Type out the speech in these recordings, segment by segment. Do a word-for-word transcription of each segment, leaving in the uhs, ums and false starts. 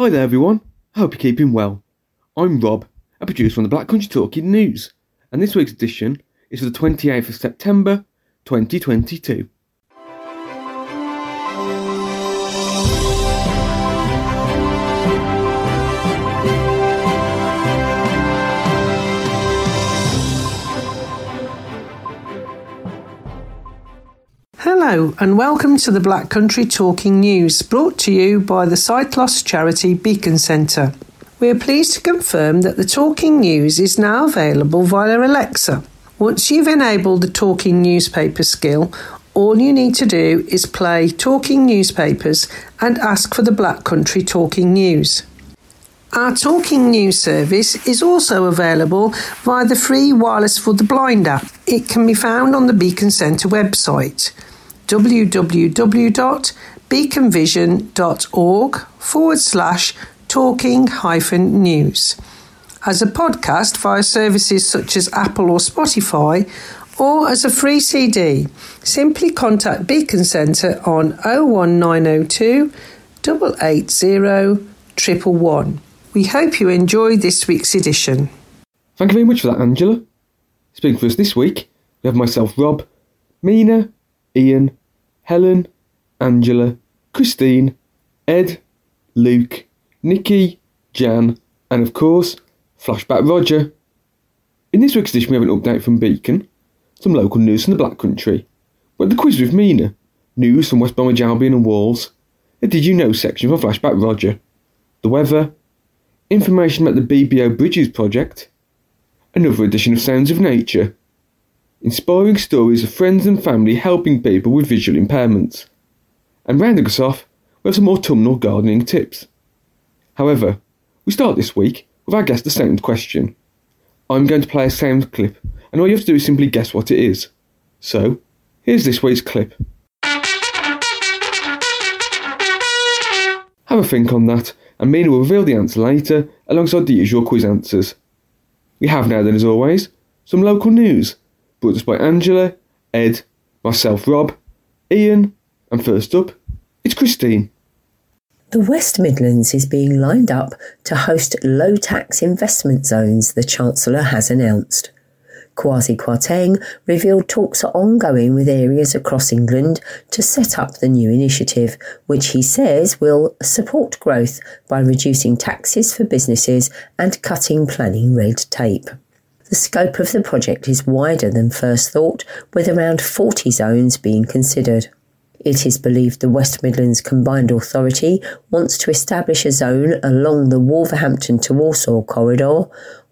Hi there everyone, I hope you're keeping well. I'm Rob, a producer on the Black Country Talking News, and this week's edition is for the twenty-eighth of September twenty twenty-two. Hello and welcome to the Black Country Talking News, brought to you by the sight loss charity Beacon Centre. We are pleased to confirm that the Talking News is now available via Alexa. Once you've enabled the Talking Newspaper skill, all you need to do is play Talking Newspapers and ask for the Black Country Talking News. Our Talking News service is also available via the free Wireless for the Blind app. It can be found on the Beacon Centre website. www.beaconvision.org forward slash talking hyphen news. As a podcast via services such as Apple or Spotify, or as a free C D, simply contact Beacon Centre on oh one nine oh two, eight eight oh, one one one. We hope you enjoy this week's edition. Thank you very much for that, Angela. Speaking for us this week, we have myself, Rob, Mina, Ian, Helen, Angela, Christine, Ed, Luke, Nikki, Jan, and of course, Flashback Roger. In this week's edition, we have an update from Beacon, some local news from the Black Country, we have the quiz with Mina, news from West Bromwich Albion and Wolves, the Did You Know section from Flashback Roger, the weather, information about the B B O Bridges project, another edition of Sounds of Nature, inspiring stories of friends and family helping people with visual impairments. And rounding us off, we have some autumnal gardening tips. However, we start this week with our guess the sound question. I'm going to play a sound clip, and all you have to do is simply guess what it is. So, here's this week's clip. Have a think on that, and Mina will reveal the answer later, alongside the usual quiz answers. We have now then, as always, some local news, brought us by Angela, Ed, myself Rob, Ian, and first up, it's Christine. The West Midlands is being lined up to host low-tax investment zones, the Chancellor has announced. Kwasi Kwarteng revealed talks are ongoing with areas across England to set up the new initiative, which he says will support growth by reducing taxes for businesses and cutting planning red tape. The scope of the project is wider than first thought, with around forty zones being considered. It is believed the West Midlands Combined Authority wants to establish a zone along the Wolverhampton to Walsall corridor,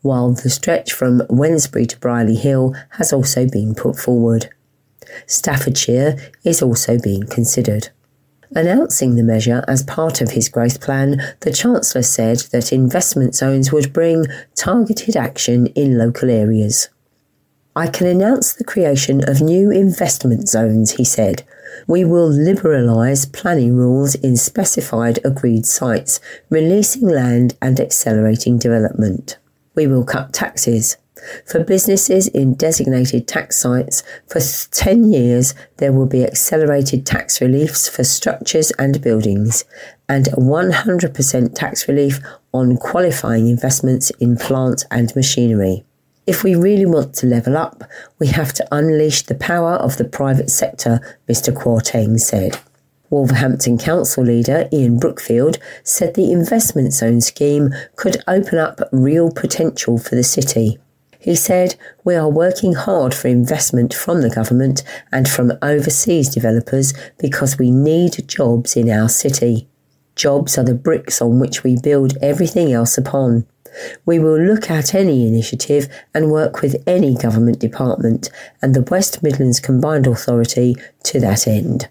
while the stretch from Wednesbury to Brierley Hill has also been put forward. Staffordshire is also being considered. Announcing the measure as part of his growth plan, the Chancellor said that investment zones would bring targeted action in local areas. I can announce the creation of new investment zones, he said. We will liberalise planning rules in specified agreed sites, releasing land and accelerating development. We will cut taxes. For businesses in designated tax sites, for ten years there will be accelerated tax reliefs for structures and buildings, and one hundred percent tax relief on qualifying investments in plant and machinery. If we really want to level up, we have to unleash the power of the private sector, Mr Kwarteng said. Wolverhampton Council leader Ian Brookfield said the investment zone scheme could open up real potential for the city. He said, we are working hard for investment from the government and from overseas developers because we need jobs in our city. Jobs are the bricks on which we build everything else upon. We will look at any initiative and work with any government department and the West Midlands Combined Authority to that end.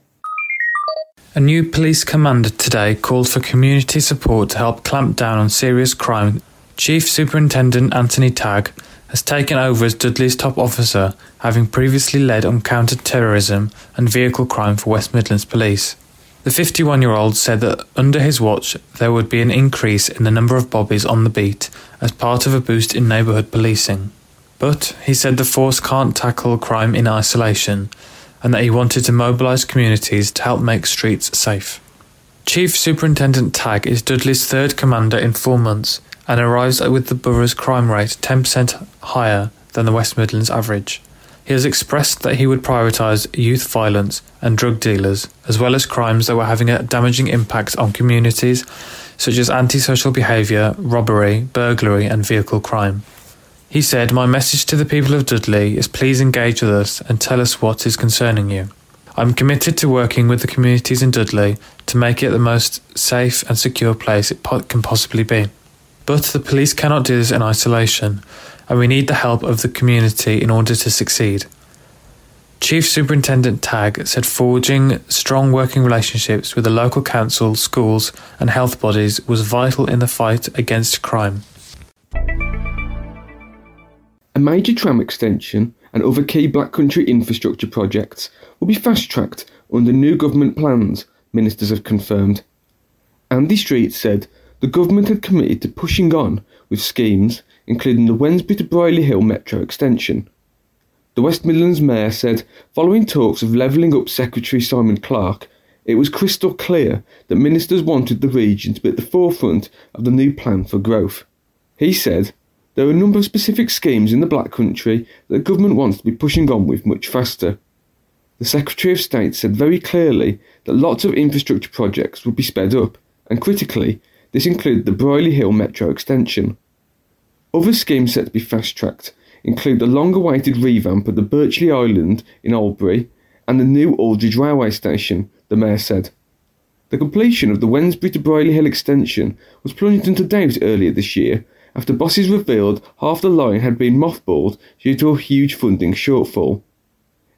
A new police commander today called for community support to help clamp down on serious crime. Chief Superintendent Anthony Tagg has taken over as Dudley's top officer, having previously led on counter-terrorism and vehicle crime for West Midlands Police. The fifty-one-year-old said that under his watch there would be an increase in the number of bobbies on the beat as part of a boost in neighbourhood policing. But he said the force can't tackle crime in isolation and that he wanted to mobilise communities to help make streets safe. Chief Superintendent Tagg is Dudley's third commander in four months and arrives with the borough's crime rate ten percent higher than the West Midlands average. He has expressed that he would prioritise youth violence and drug dealers, as well as crimes that were having a damaging impact on communities, such as antisocial behaviour, robbery, burglary and vehicle crime. He said, "My message to the people of Dudley is please engage with us and tell us what is concerning you. I'm committed to working with the communities in Dudley to make it the most safe and secure place it po- can possibly be. But the police cannot do this in isolation, and we need the help of the community in order to succeed." Chief Superintendent Tagg said forging strong working relationships with the local council, schools and health bodies was vital in the fight against crime. A major tram extension and other key Black Country infrastructure projects will be fast-tracked under new government plans, ministers have confirmed. Andy Street said the government had committed to pushing on with schemes including the Wednesbury to Brierley Hill Metro extension. The West Midlands Mayor said, following talks of levelling up Secretary Simon Clark, it was crystal clear that ministers wanted the region to be at the forefront of the new plan for growth. He said, there are a number of specific schemes in the Black Country that the government wants to be pushing on with much faster. The Secretary of State said very clearly that lots of infrastructure projects would be sped up, and critically, this included the Brierley Hill Metro extension. Other schemes set to be fast-tracked include the long-awaited revamp of the Birchley Island in Oldbury and the new Aldridge Railway Station, the Mayor said. The completion of the Wednesbury to Brierley Hill extension was plunged into doubt earlier this year after bosses revealed half the line had been mothballed due to a huge funding shortfall.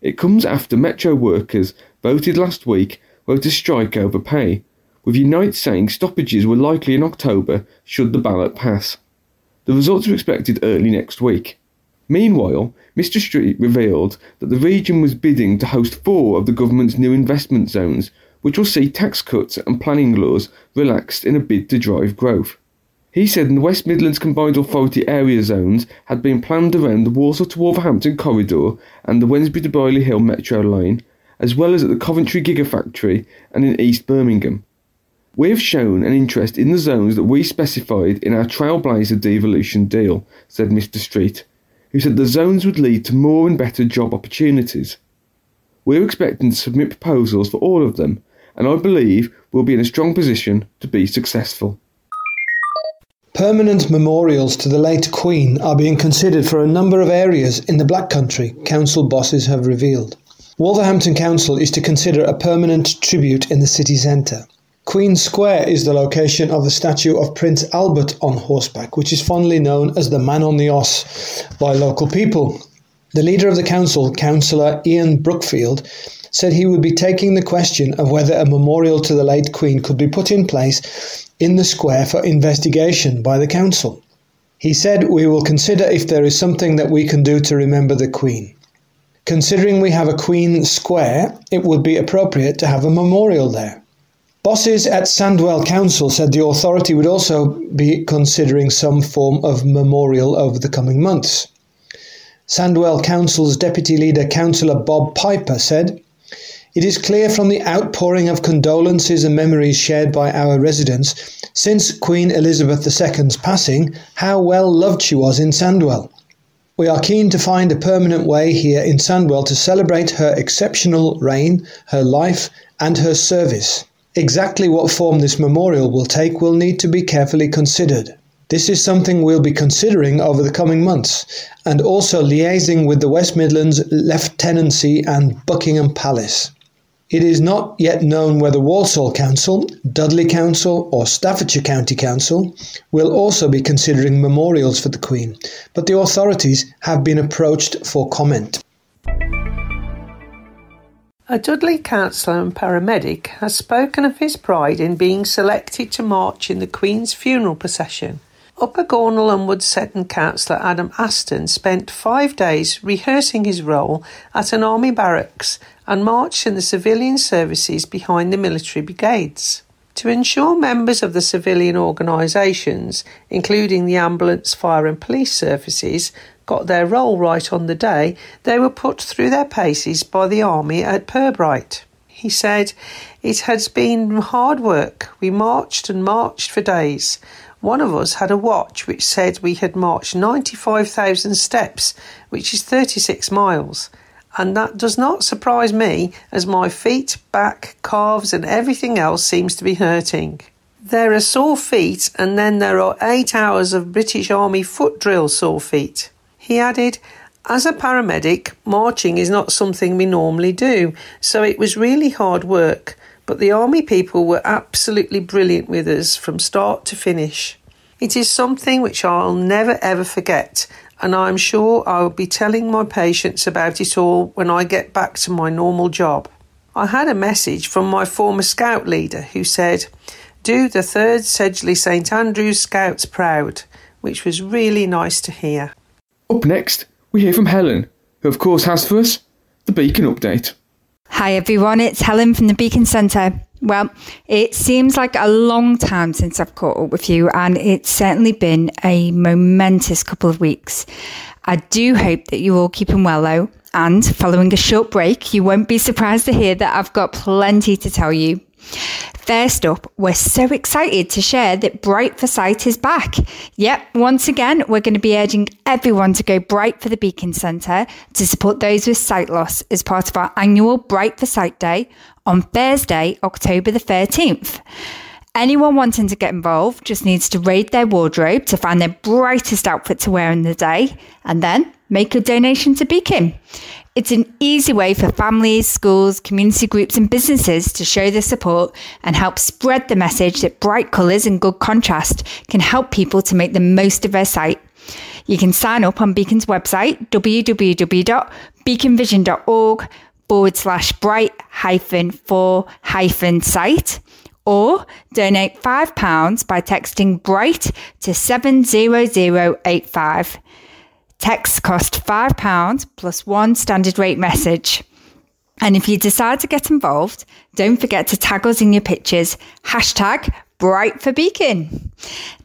It comes after Metro workers voted last week were to strike over pay, with Unite saying stoppages were likely in October should the ballot pass. The results are expected early next week. Meanwhile, Mr Street revealed that the region was bidding to host four of the government's new investment zones, which will see tax cuts and planning laws relaxed in a bid to drive growth. He said the West Midlands Combined Authority area zones had been planned around the Walsall to Wolverhampton corridor and the Wednesbury to Brierley Hill Metro line, as well as at the Coventry Gigafactory and in East Birmingham. "We have shown an interest in the zones that we specified in our Trailblazer devolution deal," said Mr Street, who said the zones would lead to more and better job opportunities. "We're expecting to submit proposals for all of them, and I believe we'll be in a strong position to be successful." Permanent memorials to the late Queen are being considered for a number of areas in the Black Country, council bosses have revealed. Wolverhampton Council is to consider a permanent tribute in the city centre. Queen Square is the location of the statue of Prince Albert on horseback, which is fondly known as the Man on the Oss by local people. The leader of the council, Councillor Ian Brookfield, said he would be taking the question of whether a memorial to the late Queen could be put in place in the square for investigation by the council. He said, "We will consider if there is something that we can do to remember the Queen. Considering we have a Queen Square, it would be appropriate to have a memorial there." Bosses at Sandwell Council said the authority would also be considering some form of memorial over the coming months. Sandwell Council's deputy leader, Councillor Bob Piper, said, "It is clear from the outpouring of condolences and memories shared by our residents since Queen Elizabeth the Second's passing, how well loved she was in Sandwell. We are keen to find a permanent way here in Sandwell to celebrate her exceptional reign, her life and her service. Exactly what form this memorial will take will need to be carefully considered. This is something we'll be considering over the coming months, and also liaising with the West Midlands Lieutenancy and Buckingham Palace. It is not yet known whether Walsall Council, Dudley Council or Staffordshire County Council will also be considering memorials for the Queen, but the authorities have been approached for comment." A Dudley councillor and paramedic has spoken of his pride in being selected to march in the Queen's funeral procession. Upper Gornal and Woodsetton councillor Adam Aston spent five days rehearsing his role at an army barracks and marched in the civilian services behind the military brigades. To ensure members of the civilian organisations, including the ambulance, fire and police services, got their role right on the day, they were put through their paces by the army at Purbright. He said, "It has been hard work. We marched and marched for days. One of us had a watch which said we had marched ninety-five thousand steps, which is thirty-six miles. And that does not surprise me, as my feet, back, calves and everything else seems to be hurting. There are sore feet, and then there are eight hours of British Army foot drill sore feet." He added, "As a paramedic, marching is not something we normally do, so it was really hard work. But the Army people were absolutely brilliant with us from start to finish. It is something which I'll never ever forget, and I'm sure I'll be telling my patients about it all when I get back to my normal job." I had a message from my former scout leader who said, "Do the third Sedgley St Andrews Scouts proud," which was really nice to hear. Up next, we hear from Helen, who of course has for us the Beacon update. Hi everyone, it's Helen from the Beacon Centre. Well, it seems like a long time since I've caught up with you, and it's certainly been a momentous couple of weeks. I do hope that you're all keeping well though, and following a short break, you won't be surprised to hear that I've got plenty to tell you. First up, we're so excited to share that Bright for Sight is back. Yep, once again, we're going to be urging everyone to go Bright for the Beacon Centre to support those with sight loss as part of our annual Bright for Sight Day on Thursday, October the thirteenth. Anyone wanting to get involved just needs to raid their wardrobe to find their brightest outfit to wear in the day, and then make a donation to Beacon. It's an easy way for families, schools, community groups and businesses to show their support and help spread the message that bright colours and good contrast can help people to make the most of their sight. You can sign up on Beacon's website, www.beaconvision.org forward slash bright hyphen for hyphen sight, or donate five pounds by texting BRIGHT to seven zero zero eight five. Texts cost five pounds plus one standard rate message. And if you decide to get involved, don't forget to tag us in your pictures. Hashtag Bright for Beacon.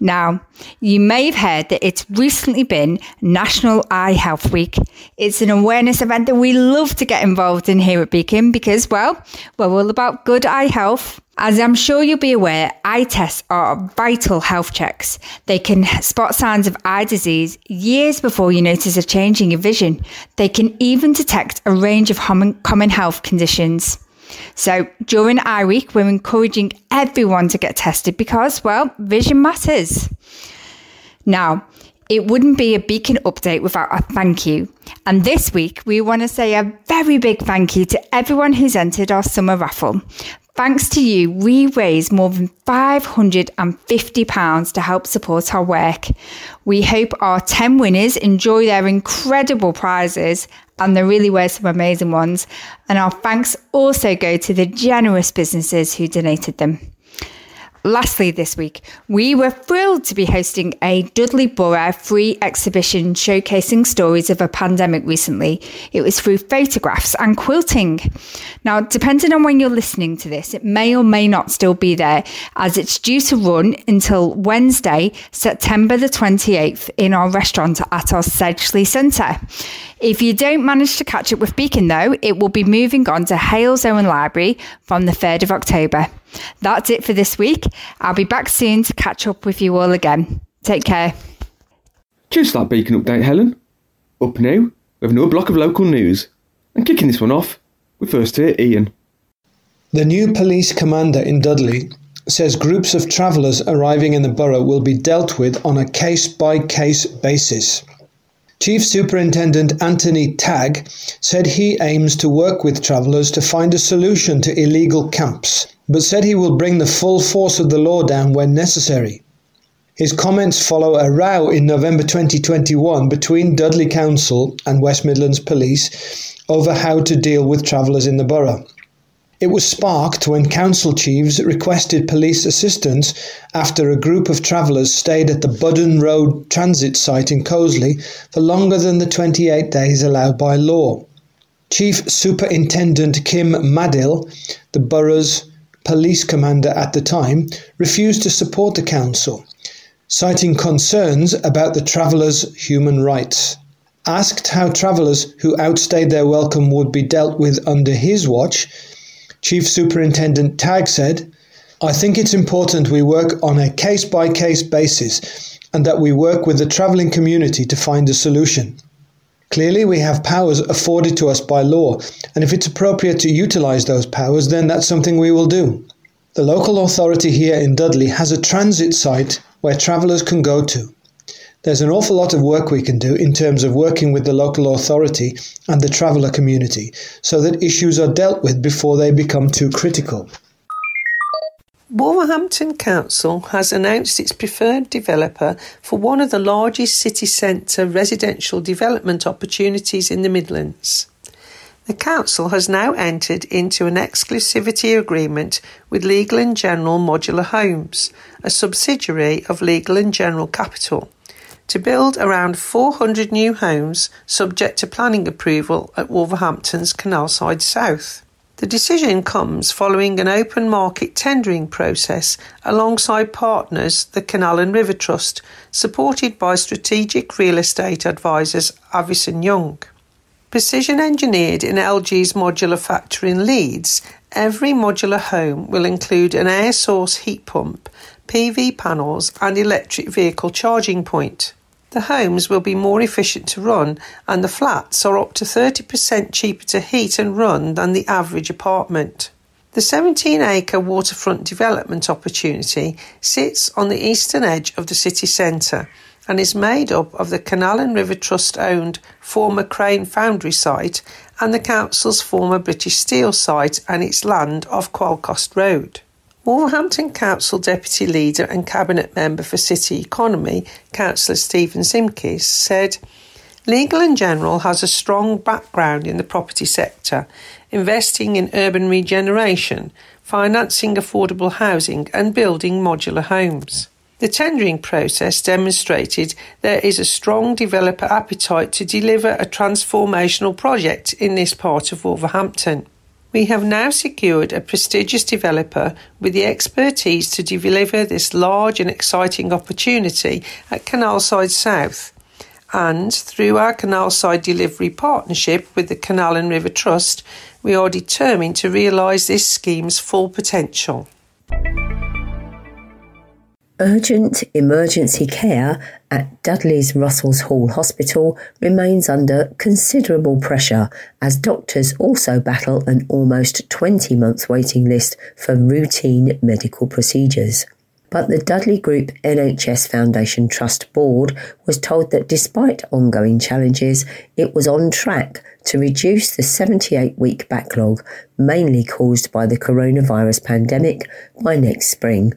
Now, you may have heard that it's recently been National Eye Health Week. It's an awareness event that we love to get involved in here at Beacon because, well, we're all about good eye health. As I'm sure you'll be aware, eye tests are vital health checks. They can spot signs of eye disease years before you notice a change in your vision. They can even detect a range of common health conditions. So during Eye Week, we're encouraging everyone to get tested because, well, vision matters. Now, it wouldn't be a Beacon update without a thank you. And this week, we want to say a very big thank you to everyone who's entered our summer raffle. Thanks to you, we raised more than five hundred fifty pounds to help support our work. We hope our ten winners enjoy their incredible prizes, and there really were some amazing ones. And our thanks also go to the generous businesses who donated them. Lastly this week, we were thrilled to be hosting a Dudley Borough free exhibition showcasing stories of a pandemic recently. It was through photographs and quilting. Now, depending on when you're listening to this, it may or may not still be there, as it's due to run until Wednesday, September the twenty-eighth in our restaurant at our Sedgley Centre. If you don't manage to catch up with Beacon though, it will be moving on to Hales Owen Library from the third of October. That's it for this week. I'll be back soon to catch up with you all again. Take care. Cheers for that Beacon update, Helen. Up now, we have another block of local news. And kicking this one off, we first hear Ian. The new police commander in Dudley says groups of travellers arriving in the borough will be dealt with on a case-by-case basis. Chief Superintendent Anthony Tagg said he aims to work with travellers to find a solution to illegal camps, but said he will bring the full force of the law down when necessary. His comments follow a row in November twenty twenty-one between Dudley Council and West Midlands Police over how to deal with travellers in the borough. It was sparked when council chiefs requested police assistance after a group of travellers stayed at the Budden Road transit site in Cosley for longer than the twenty-eight days allowed by law. Chief Superintendent Kim Madill, the borough's police commander at the time, refused to support the council, citing concerns about the travellers' human rights. Asked how travellers who outstayed their welcome would be dealt with under his watch, Chief Superintendent Tagg said, "I think it's important we work on a case-by-case basis and that we work with the travelling community to find a solution. Clearly, we have powers afforded to us by law, and if it's appropriate to utilise those powers, then that's something we will do. The local authority here in Dudley has a transit site where travellers can go to. There's an awful lot of work we can do in terms of working with the local authority and the traveller community so that issues are dealt with before they become too critical." Wolverhampton Council has announced its preferred developer for one of the largest city centre residential development opportunities in the Midlands. The Council has now entered into an exclusivity agreement with Legal and General Modular Homes, a subsidiary of Legal and General Capital, to build around four hundred new homes subject to planning approval at Wolverhampton's Canalside South. The decision comes following an open market tendering process alongside partners, the Canal and River Trust, supported by strategic real estate advisors Avison Young. Precision engineered in L G's modular factory in Leeds, every modular home will include an air source heat pump, P V panels and electric vehicle charging point. The homes will be more efficient to run and the flats are up to thirty percent cheaper to heat and run than the average apartment. The seventeen acre waterfront development opportunity sits on the eastern edge of the city centre and is made up of the Canal and River Trust-owned former Crane Foundry site and the Council's former British Steel site and its land off Qualcost Road. Wolverhampton Council Deputy Leader and Cabinet Member for City Economy, Councillor Stephen Simkis, said, "Legal and General has a strong background in the property sector, investing in urban regeneration, financing affordable housing and building modular homes. The tendering process demonstrated there is a strong developer appetite to deliver a transformational project in this part of Wolverhampton. We have now secured a prestigious developer with the expertise to deliver this large and exciting opportunity at Canalside South, and through our Canalside Delivery Partnership with the Canal and River Trust, we are determined to realise this scheme's full potential." Urgent emergency care at Dudley's Russell's Hall Hospital remains under considerable pressure as doctors also battle an almost twenty month waiting list for routine medical procedures. But the Dudley Group N H S Foundation Trust Board was told that despite ongoing challenges, it was on track to reduce the seventy-eight week backlog, mainly caused by the coronavirus pandemic, by next spring.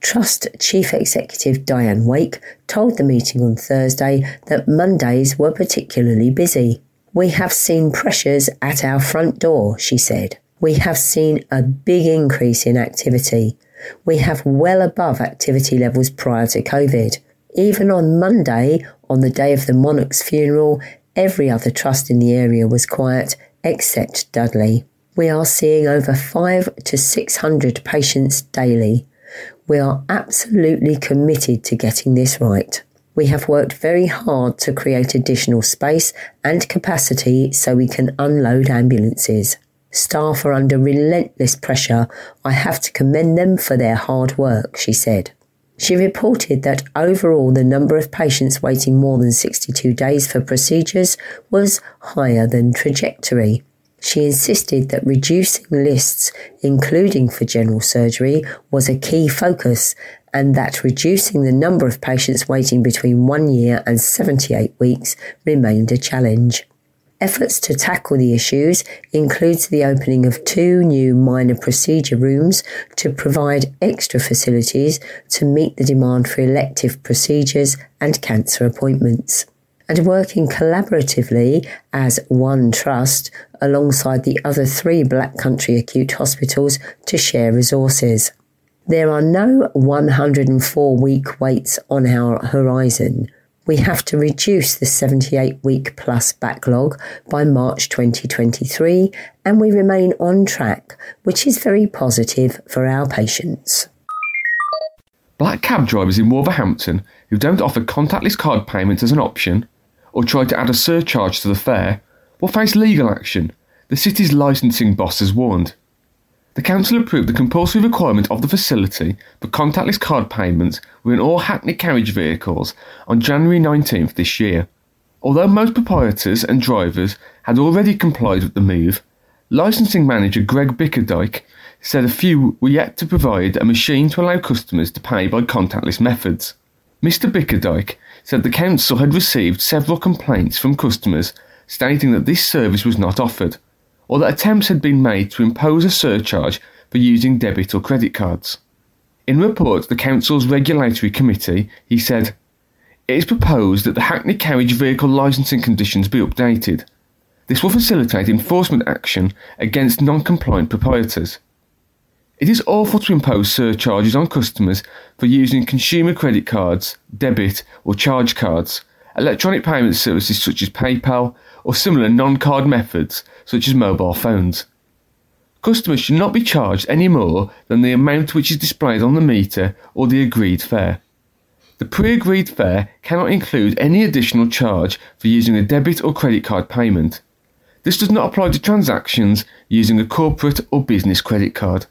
Trust Chief Executive Diane Wake told the meeting on Thursday that Mondays were particularly busy. "We have seen pressures at our front door," she said. "We have seen a big increase in activity. We have well above activity levels prior to COVID. Even on Monday, on the day of the monarch's funeral, every other trust in the area was quiet except Dudley. We are seeing over five to six hundred patients daily. We are absolutely committed to getting this right. We have worked very hard to create additional space and capacity so we can unload ambulances. Staff are under relentless pressure. I have to commend them for their hard work," she said. She reported that overall the number of patients waiting more than sixty-two days for procedures was higher than trajectory. She insisted that reducing lists, including for general surgery, was a key focus and that reducing the number of patients waiting between one year and seventy-eight weeks remained a challenge. Efforts to tackle the issues includes the opening of two new minor procedure rooms to provide extra facilities to meet the demand for elective procedures and cancer appointments. And working collaboratively as one trust alongside the other three Black Country acute hospitals to share resources. There are no one hundred four week waits on our horizon. We have to reduce the seventy-eight week plus backlog by March twenty twenty-three, and we remain on track, which is very positive for our patients. Black cab drivers in Wolverhampton who don't offer contactless card payments as an option or try to add a surcharge to the fare will face legal action, the city's licensing boss has warned. The council approved the compulsory requirement of the facility for contactless card payments within all Hackney carriage vehicles on January nineteenth this year. Although most proprietors and drivers had already complied with the move, licensing manager Greg Bickerdike said a few were yet to provide a machine to allow customers to pay by contactless methods. Mr Bickerdike said the council had received several complaints from customers stating that this service was not offered, or that attempts had been made to impose a surcharge for using debit or credit cards. In a report to the Council's Regulatory Committee, he said, "It is proposed that the Hackney Carriage Vehicle Licensing Conditions be updated. This will facilitate enforcement action against non-compliant proprietors. It is awful to impose surcharges on customers for using consumer credit cards, debit or charge cards, electronic payment services such as PayPal, or similar non-card methods such as mobile phones. Customers should not be charged any more than the amount which is displayed on the meter or the agreed fare. The pre-agreed fare cannot include any additional charge for using a debit or credit card payment. This does not apply to transactions using a corporate or business credit card."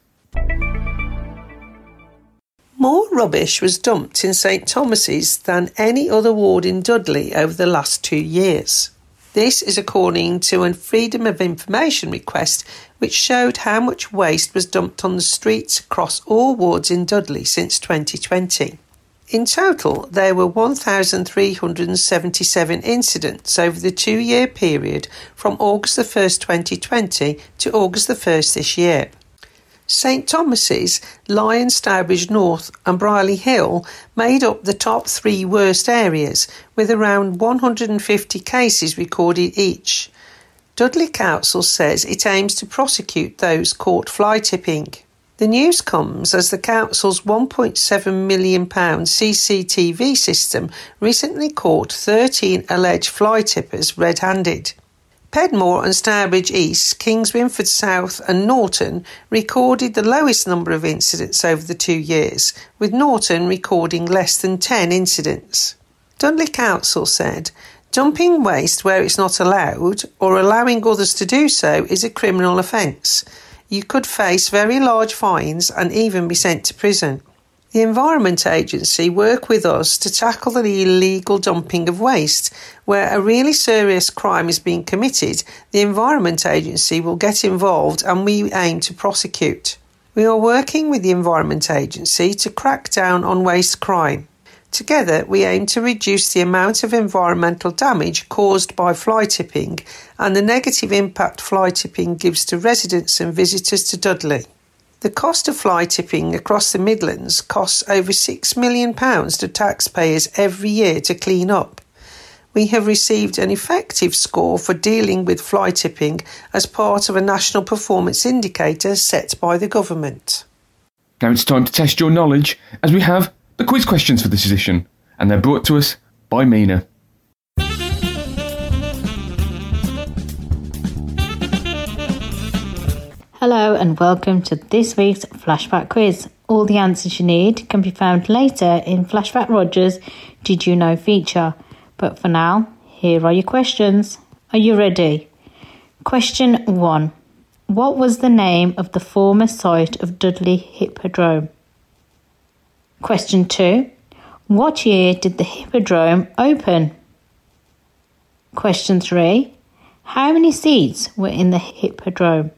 More rubbish was dumped in St Thomas's than any other ward in Dudley over the last two years. This is according to a Freedom of Information request which showed how much waste was dumped on the streets across all wards in Dudley since twenty twenty. In total, there were one thousand three hundred seventy-seven incidents over the two-year period from August the first, twenty twenty to August the first this year. St Thomas's, Lyons, Stourbridge North and Brierley Hill made up the top three worst areas, with around one hundred fifty cases recorded each. Dudley Council says it aims to prosecute those caught fly-tipping. The news comes as the Council's one point seven million pounds C C T V system recently caught thirteen alleged fly-tippers red-handed. Pedmore and Stourbridge East, Kings Winford South and Norton recorded the lowest number of incidents over the two years, with Norton recording less than ten incidents. Dudley Council said, "Dumping waste where it's not allowed or allowing others to do so is a criminal offence. You could face very large fines and even be sent to prison. The Environment Agency work with us to tackle the illegal dumping of waste. Where a really serious crime is being committed, the Environment Agency will get involved and we aim to prosecute. We are working with the Environment Agency to crack down on waste crime. Together, we aim to reduce the amount of environmental damage caused by fly tipping and the negative impact fly tipping gives to residents and visitors to Dudley. The cost of fly tipping across the Midlands costs over six million pounds to taxpayers every year to clean up. We have received an effective score for dealing with fly tipping as part of a national performance indicator set by the government." Now it's time to test your knowledge as we have the quiz questions for this edition, and they're brought to us by Mina. Hello and welcome to this week's Flashback Quiz. All the answers you need can be found later in Flashback Rogers' Did You Know feature. But for now, here are your questions. Are you ready? Question one. What was the name of the former site of Dudley Hippodrome? Question two. What year did the Hippodrome open? Question three. How many seats were in the Hippodrome?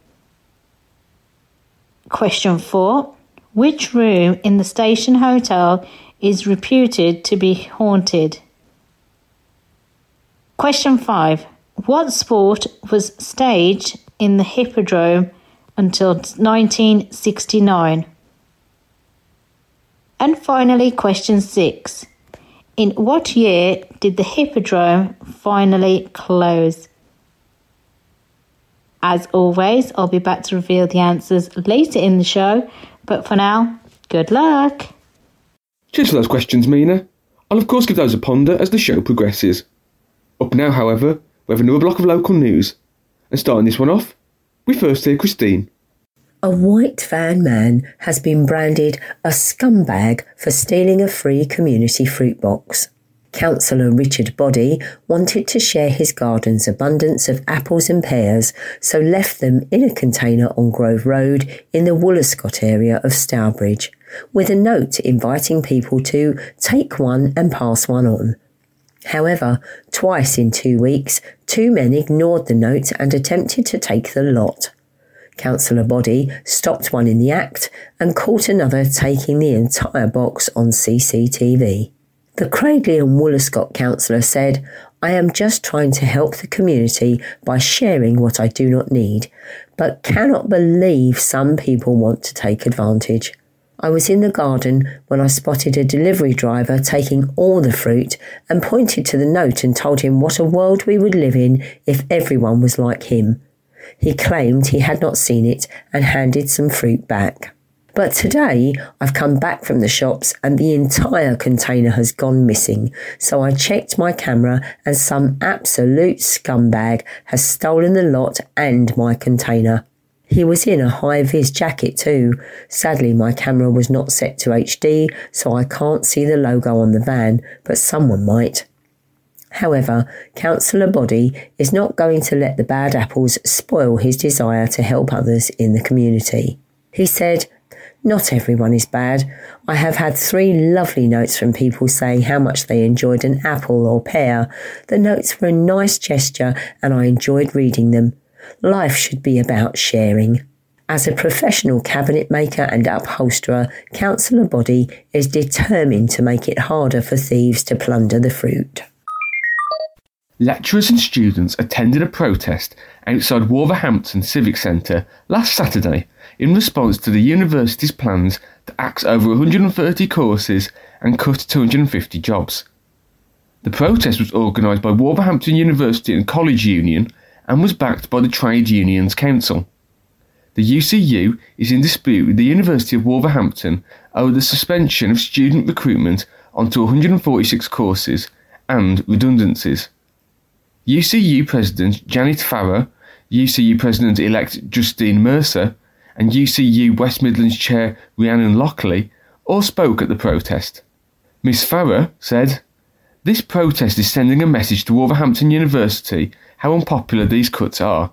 Question four. Which room in the Station Hotel is reputed to be haunted? Question five. What sport was staged in the Hippodrome until nineteen sixty-nine? And finally, question six. In what year did the Hippodrome finally close? As always, I'll be back to reveal the answers later in the show, but for now, good luck. Cheers for those questions, Mina. I'll of course give those a ponder as the show progresses. Up now, however, we have another block of local news, and starting this one off, we first hear Christine. A white van man has been branded a scumbag for stealing a free community fruit box. Councillor Richard Boddy wanted to share his garden's abundance of apples and pears, so left them in a container on Grove Road in the Woolescott area of Stourbridge, with a note inviting people to take one and pass one on. However, twice in two weeks, two men ignored the note and attempted to take the lot. Councillor Boddy stopped one in the act and caught another taking the entire box on C C T V. The Cradley and Woolescott councillor said, "I am just trying to help the community by sharing what I do not need, but cannot believe some people want to take advantage. I was in the garden when I spotted a delivery driver taking all the fruit and pointed to the note and told him what a world we would live in if everyone was like him. He claimed he had not seen it and handed some fruit back. But today I've come back from the shops and the entire container has gone missing, so I checked my camera and some absolute scumbag has stolen the lot and my container. He was in a high-vis jacket too. Sadly, my camera was not set to H D, so I can't see the logo on the van, but someone might." However, Councillor Boddy is not going to let the bad apples spoil his desire to help others in the community. He said, "Not everyone is bad. I have had three lovely notes from people saying how much they enjoyed an apple or pear. The notes were a nice gesture and I enjoyed reading them. Life should be about sharing." As a professional cabinet maker and upholsterer, Councillor Boddy is determined to make it harder for thieves to plunder the fruit. Lecturers and students attended a protest outside Wolverhampton Civic Centre last Saturday in response to the university's plans to axe over one hundred thirty courses and cut two hundred fifty jobs. The protest was organised by Wolverhampton University and College Union and was backed by the Trade Unions Council. The U C U is in dispute with the University of Wolverhampton over the suspension of student recruitment onto one hundred forty-six courses and redundancies. U C U President Janet Farrer, U C U President-elect Justine Mercer, and U C U West Midlands Chair Rhiannon Lockley all spoke at the protest. Miss Farrer said, "This protest is sending a message to Wolverhampton University how unpopular these cuts are.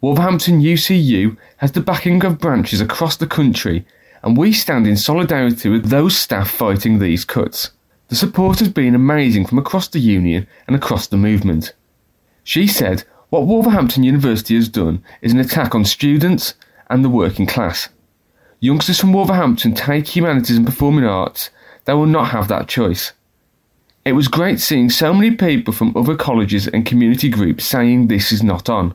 Wolverhampton U C U has the backing of branches across the country and we stand in solidarity with those staff fighting these cuts. The support has been amazing from across the union and across the movement." She said what Wolverhampton University has done is an attack on students and the working class. Youngsters from Wolverhampton take humanities and performing arts, they will not have that choice. It was great seeing so many people from other colleges and community groups saying this is not on.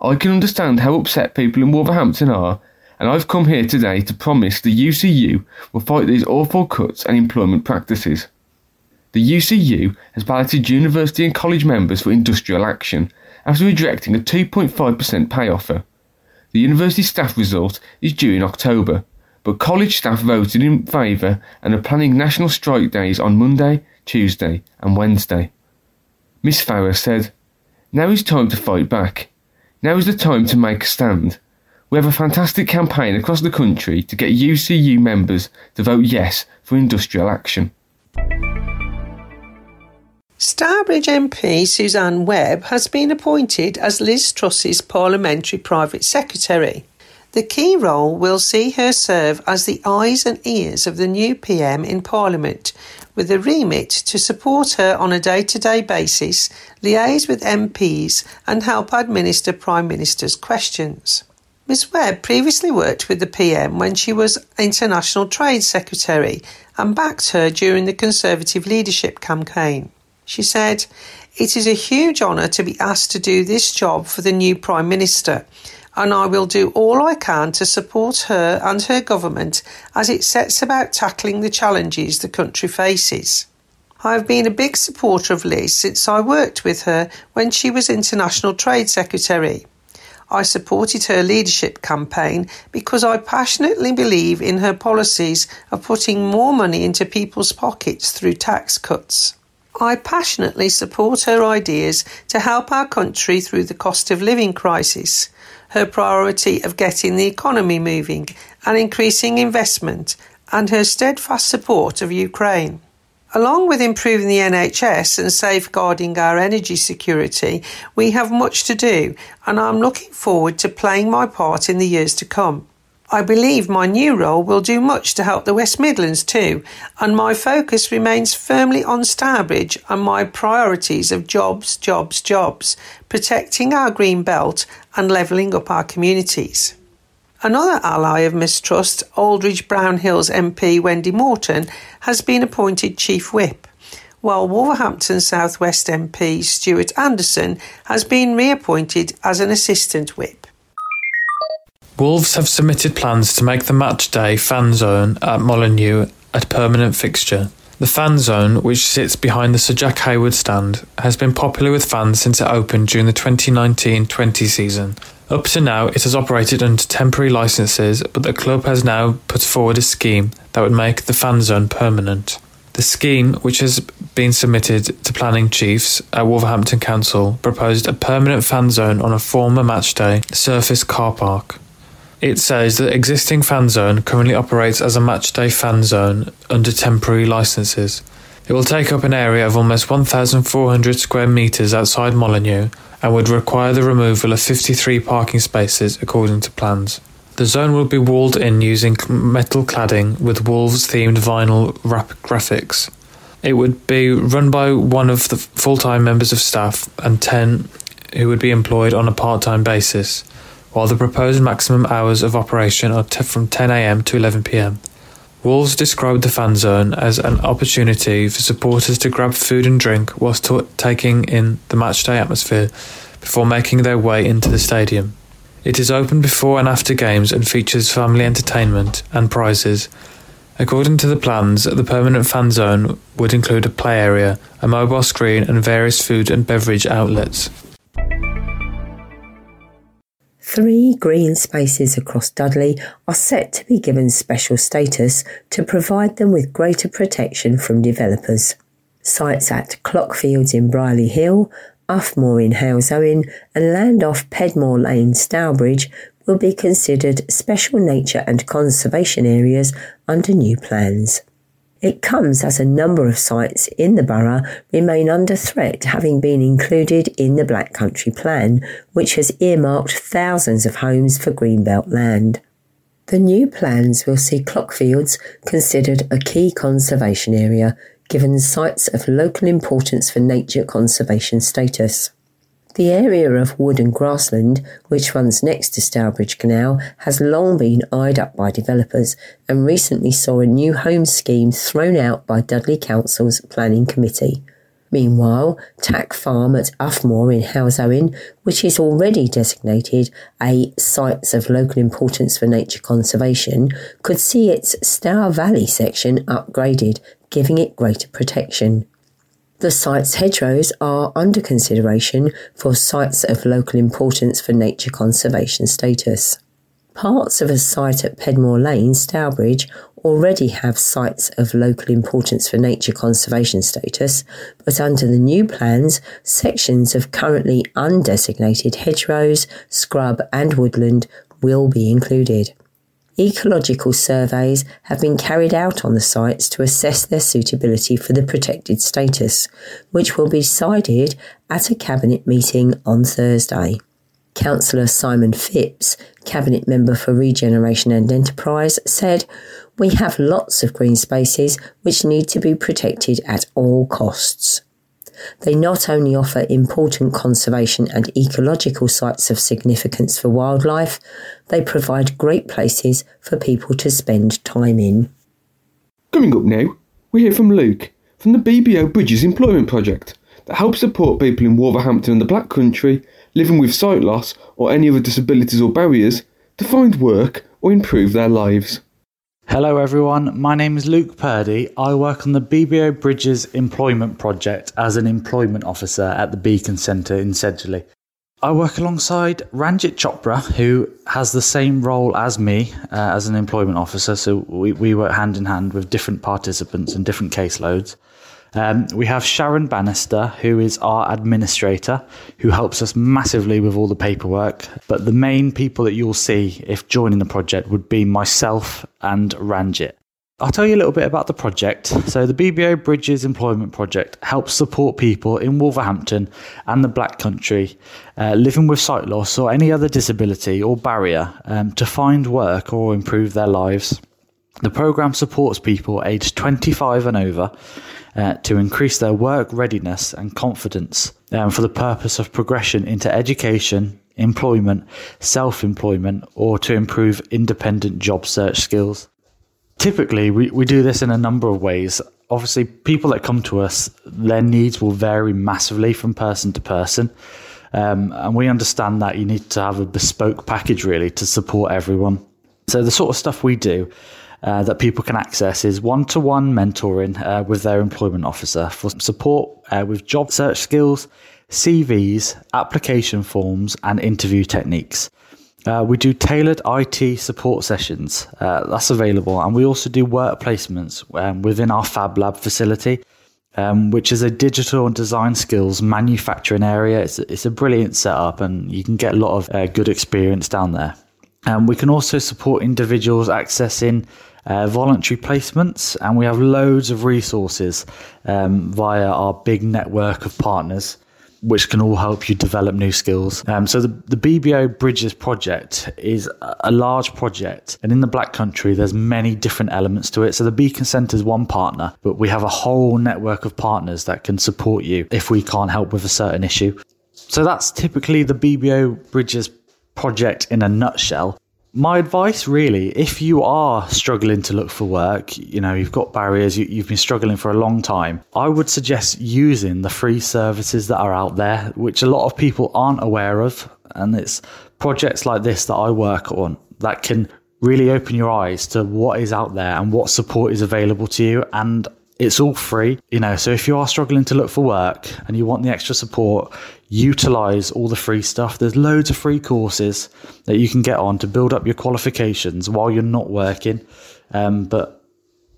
I can understand how upset people in Wolverhampton are, and I've come here today to promise the U C U will fight these awful cuts and employment practices. The U C U has balloted university and college members for industrial action after rejecting a two point five percent pay offer. The university staff result is due in October, but college staff voted in favour and are planning national strike days on Monday, Tuesday and Wednesday. Miss Farrer said, "Now is time to fight back. Now is the time to make a stand. We have a fantastic campaign across the country to get U C U members to vote yes for industrial action." Stourbridge M P Suzanne Webb has been appointed as Liz Truss's Parliamentary Private Secretary. The key role will see her serve as the eyes and ears of the new P M in Parliament, with a remit to support her on a day-to-day basis, liaise with M Ps and help administer Prime Minister's questions. Miz Webb previously worked with the P M when she was International Trade Secretary and backed her during the Conservative leadership campaign. She said, "It is a huge honour to be asked to do this job for the new Prime Minister, and I will do all I can to support her and her government as it sets about tackling the challenges the country faces. I have been a big supporter of Liz since I worked with her when she was International Trade Secretary. I supported her leadership campaign because I passionately believe in her policies of putting more money into people's pockets through tax cuts. I passionately support her ideas to help our country through the cost of living crisis, her priority of getting the economy moving and increasing investment, and her steadfast support of Ukraine. Along with improving the N H S and safeguarding our energy security, we have much to do, and I'm looking forward to playing my part in the years to come. I believe my new role will do much to help the West Midlands too, and my focus remains firmly on Stourbridge and my priorities of jobs, jobs, jobs, protecting our green belt and levelling up our communities. Another ally of mistrust, Aldridge Brown Hills M P Wendy Morton, has been appointed Chief Whip, while Wolverhampton South West M P Stuart Anderson has been reappointed as an Assistant Whip. Wolves have submitted plans to make the match day fan zone at Molineux a permanent fixture. The fan zone, which sits behind the Sir Jack Hayward stand, has been popular with fans since it opened during the twenty nineteen twenty season. Up to now, it has operated under temporary licences, but the club has now put forward a scheme that would make the fan zone permanent. The scheme, which has been submitted to planning chiefs at Wolverhampton Council, proposed a permanent fan zone on a former matchday surface car park. It says that the existing fan zone currently operates as a matchday fan zone under temporary licences. It will take up an area of almost one thousand four hundred square metres outside Molineux and would require the removal of fifty-three parking spaces according to plans. The zone will be walled in using metal cladding with Wolves-themed vinyl wrap graphics. It would be run by one of the full-time members of staff and ten who would be employed on a part-time basis, while the proposed maximum hours of operation are t- from ten a.m. to eleven p.m. Wolves described the fan zone as an opportunity for supporters to grab food and drink whilst t- taking in the matchday atmosphere before making their way into the stadium. It is open before and after games and features family entertainment and prizes. According to the plans, the permanent fan zone would include a play area, a mobile screen and various food and beverage outlets. Three green spaces across Dudley are set to be given special status to provide them with greater protection from developers. Sites at Clockfields in Brierley Hill, Uffmore in Howes Owen and land off Pedmore Lane, Stourbridge will be considered special nature and conservation areas under new plans. It comes as a number of sites in the borough remain under threat, having been included in the Black Country Plan, which has earmarked thousands of homes for greenbelt land. The new plans will see Clockfields considered a key conservation area, given sites of local importance for nature conservation status. The area of wood and grassland, which runs next to Stourbridge Canal, has long been eyed up by developers and recently saw a new home scheme thrown out by Dudley Council's Planning Committee. Meanwhile, Tack Farm at Uffmore in Howes Owen, which is already designated a Sites of Local Importance for Nature Conservation, could see its Stour Valley section upgraded, giving it greater protection. The site's hedgerows are under consideration for sites of local importance for nature conservation status. Parts of a site at Pedmore Lane, Stourbridge, already have sites of local importance for nature conservation status, but under the new plans, sections of currently undesignated hedgerows, scrub and woodland will be included. Ecological surveys have been carried out on the sites to assess their suitability for the protected status, which will be decided at a Cabinet meeting on Thursday. Councillor Simon Phipps, Cabinet Member for Regeneration and Enterprise, said, "We have lots of green spaces which need to be protected at all costs. They not only offer important conservation and ecological sites of significance for wildlife, they provide great places for people to spend time in." Coming up now, we hear from Luke, from the B B O Bridges Employment Project, that helps support people in Wolverhampton and the Black Country living with sight loss or any other disabilities or barriers to find work or improve their lives. Hello everyone, my name is Luke Purdy. I work on the B B O Bridges Employment Project as an employment officer at the Beacon Centre in Sedgley. I work alongside Ranjit Chopra, who has the same role as me uh, as an employment officer, so we, we work hand in hand with different participants and different caseloads. Um, we have Sharon Bannister, who is our administrator, who helps us massively with all the paperwork. But the main people that you'll see if joining the project would be myself and Ranjit. I'll tell you a little bit about the project. So the B B O Bridges Employment Project helps support people in Wolverhampton and the Black Country uh, living with sight loss or any other disability or barrier um, to find work or improve their lives. The programme supports people aged twenty-five and over uh, to increase their work readiness and confidence um, for the purpose of progression into education, employment, self-employment, or to improve independent job search skills. Typically, we, we do this in a number of ways. Obviously, people that come to us, their needs will vary massively from person to person. Um, and we understand that you need to have a bespoke package, really, to support everyone. So the sort of stuff we do uh, that people can access is one-to-one mentoring uh, with their employment officer for support uh, with job search skills, C Vs, application forms, and interview techniques. Uh, we do tailored I T support sessions, uh, that's available, and we also do work placements um, within our Fab Lab facility, um, which is a digital and design skills manufacturing area. It's, it's a brilliant setup and you can get a lot of uh, good experience down there. Um, we can also support individuals accessing uh, voluntary placements, and we have loads of resources um, via our big network of partners, which can all help you develop new skills. Um, so the, the B B O Bridges project is a large project. And in the Black Country, there's many different elements to it. So the Beacon Centre is one partner, but we have a whole network of partners that can support you if we can't help with a certain issue. So that's typically the B B O Bridges project in a nutshell. My advice, really, if you are struggling to look for work, you know, you've got barriers, you, you've been struggling for a long time, I would suggest using the free services that are out there, which a lot of people aren't aware of. And it's projects like this that I work on that can really open your eyes to what is out there and what support is available to you. And it's all free, you know, so if you are struggling to look for work and you want the extra support, utilize all the free stuff. There's loads of free courses that you can get on to build up your qualifications while you're not working. Um, but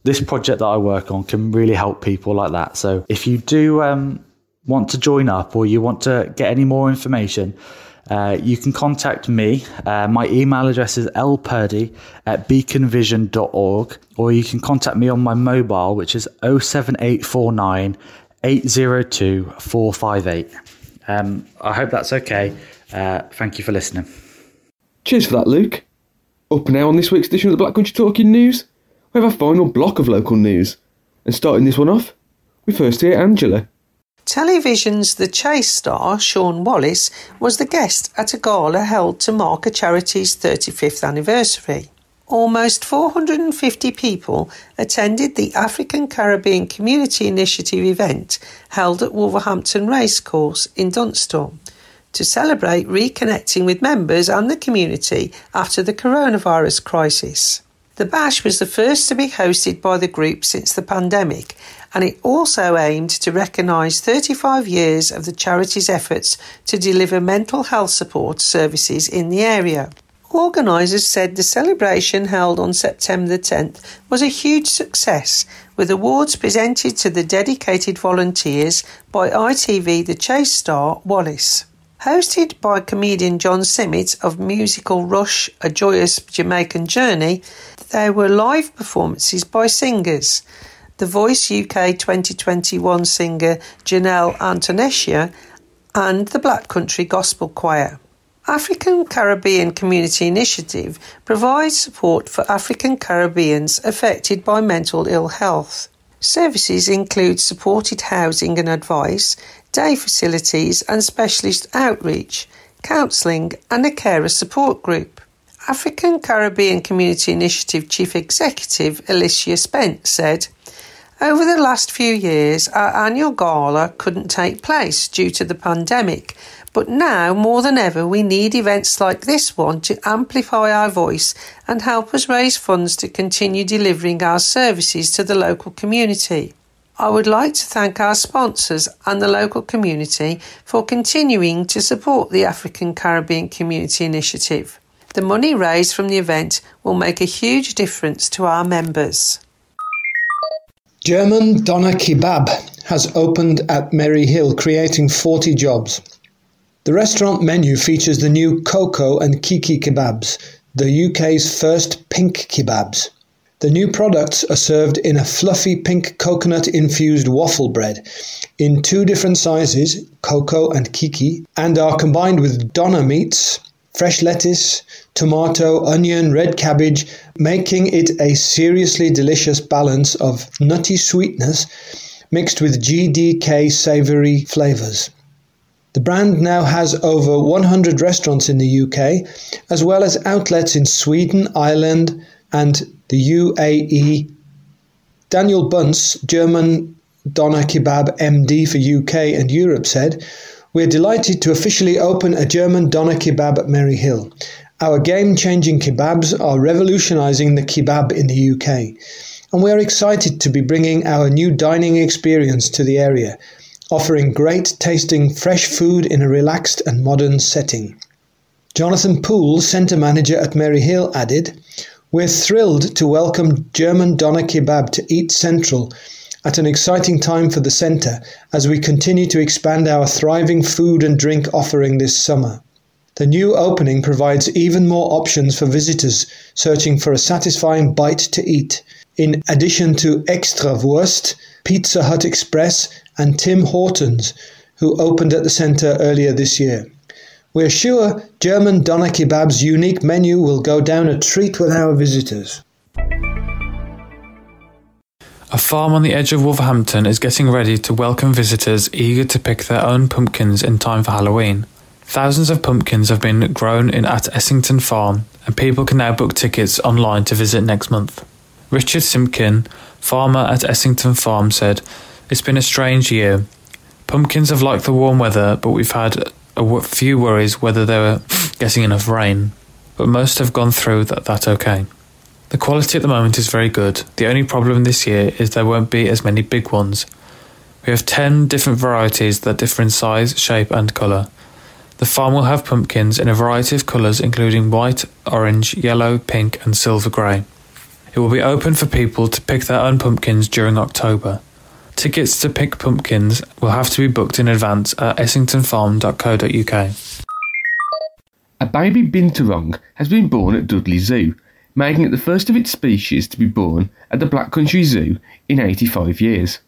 this project that I work on can really help people like that. So if you do um, want to join up or you want to get any more information, uh, you can contact me. Uh, my email address is l purdy at beacon vision dot org, or you can contact me on my mobile, which is oh seven eight four nine eight oh two four five eight. Um, I hope that's okay. Uh, thank you for listening. Cheers for that, Luke. Up now on this week's edition of the Black Country Talking News, we have our final block of local news. And starting this one off, we first hear Angela. Television's The Chase star, Sean Wallace, was the guest at a gala held to mark a charity's thirty-fifth anniversary. Almost four hundred fifty people attended the African Caribbean Community Initiative event held at Wolverhampton Racecourse in Dunstall to celebrate reconnecting with members and the community after the coronavirus crisis. The bash was the first to be hosted by the group since the pandemic, and it also aimed to recognise thirty-five years of the charity's efforts to deliver mental health support services in the area. Organisers said the celebration held on September the tenth was a huge success, with awards presented to the dedicated volunteers by I T V The Chase star Wallace. Hosted by comedian John Simmet of musical Rush, A Joyous Jamaican Journey, there were live performances by singers. The Voice U K twenty twenty-one singer Janelle Antonescia and the Black Country Gospel Choir. African Caribbean Community Initiative provides support for African Caribbeans affected by mental ill health. Services include supported housing and advice, day facilities and specialist outreach, counselling and a carer support group. African Caribbean Community Initiative Chief Executive Alicia Spence said, "Over the last few years, our annual gala couldn't take place due to the pandemic, but now more than ever we need events like this one to amplify our voice and help us raise funds to continue delivering our services to the local community. I would like to thank our sponsors and the local community for continuing to support the African Caribbean Community Initiative. The money raised from the event will make a huge difference to our members." German Doner Kebab has opened at Merry Hill, creating forty jobs. The restaurant menu features the new Coco and Kiki kebabs, the U K's first pink kebabs. The new products are served in a fluffy pink coconut-infused waffle bread in two different sizes, Coco and Kiki, and are combined with Donna meats, fresh lettuce, tomato, onion, red cabbage, making it a seriously delicious balance of nutty sweetness mixed with G D K savoury flavours. The brand now has over one hundred restaurants in the U K, as well as outlets in Sweden, Ireland, and the U A E. Daniel Bunce, German Donna Kebab M D for U K and Europe, said, "We're delighted to officially open a German Donna Kebab at Merry Hill. Our game-changing kebabs are revolutionising the kebab in the U K, and we're excited to be bringing our new dining experience to the area, offering great-tasting fresh food in a relaxed and modern setting." Jonathan Poole, centre manager at Merry Hill, added, "We're thrilled to welcome German Donna Kebab to Eat Central at an exciting time for the centre as we continue to expand our thriving food and drink offering this summer. The new opening provides even more options for visitors searching for a satisfying bite to eat, in addition to Extrawurst, Pizza Hut Express and Tim Hortons, who opened at the centre earlier this year. We're sure German Donna Kebab's unique menu will go down a treat with our visitors." A farm on the edge of Wolverhampton is getting ready to welcome visitors eager to pick their own pumpkins in time for Halloween. Thousands of pumpkins have been grown in at Essington Farm, and people can now book tickets online to visit next month. Richard Simpkin, farmer at Essington Farm, said, "It's been a strange year. Pumpkins have liked the warm weather, but we've had a few worries whether they were getting enough rain, but most have gone through that, that okay. The quality at the moment is very good. The only problem this year is there won't be as many big ones. We have ten different varieties that differ in size, shape and colour. The farm will have pumpkins in a variety of colours including white, orange, yellow, pink and silver grey. It will be open for people to pick their own pumpkins during October. Tickets to pick pumpkins will have to be booked in advance at essington farm dot co dot U K. A baby binturong has been born at Dudley Zoo, making it the first of its species to be born at the Black Country Zoo in eighty-five years.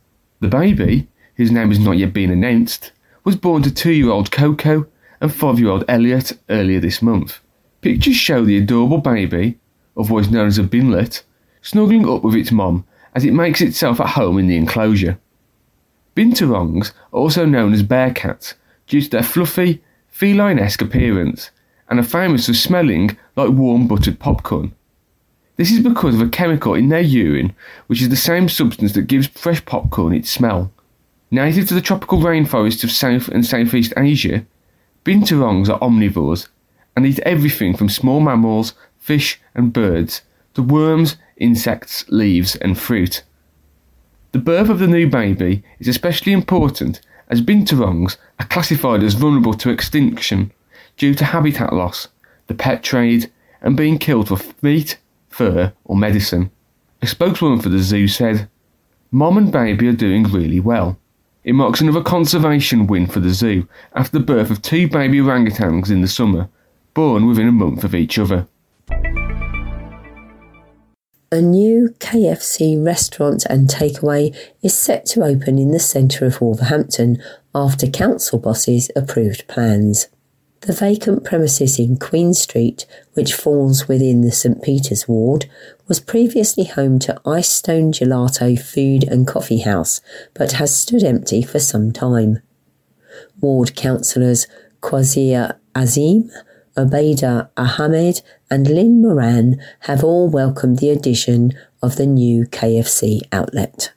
The baby, whose name has not yet been announced, was born to two-year-old Coco and five-year-old Elliot earlier this month. Pictures show the adorable baby, otherwise known as a binlet, snuggling up with its mum as it makes itself at home in the enclosure. Binturongs are also known as bear cats due to their fluffy, feline-esque appearance and are famous for smelling like warm buttered popcorn. This is because of a chemical in their urine which is the same substance that gives fresh popcorn its smell. Native to the tropical rainforests of South and Southeast Asia, binturongs are omnivores and eat everything from small mammals, fish and birds to worms, insects, leaves and fruit. The birth of the new baby is especially important as binturongs are classified as vulnerable to extinction due to habitat loss, the pet trade and being killed for meat, fur or medicine. A spokeswoman for the zoo said, "Mom and baby are doing really well. It marks another conservation win for the zoo after the birth of two baby orangutans in the summer, born within a month of each other." A new K F C restaurant and takeaway is set to open in the centre of Wolverhampton after council bosses approved plans. The vacant premises in Queen Street, which falls within the St Peter's ward, was previously home to Ice Stone Gelato Food and Coffee House, but has stood empty for some time. Ward councillors Kwasi Azim, Obeida Ahmed and Lynn Moran have all welcomed the addition of the new K F C outlet.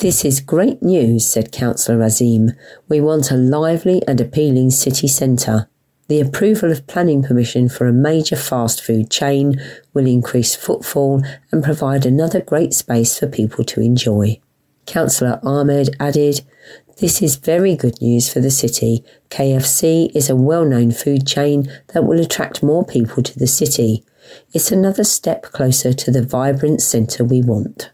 "This is great news," said Councillor Azim. "We want a lively and appealing city centre. The approval of planning permission for a major fast food chain will increase footfall and provide another great space for people to enjoy." Councillor Ahmed added, "This is very good news for the city. K F C is a well-known food chain that will attract more people to the city. It's another step closer to the vibrant centre we want.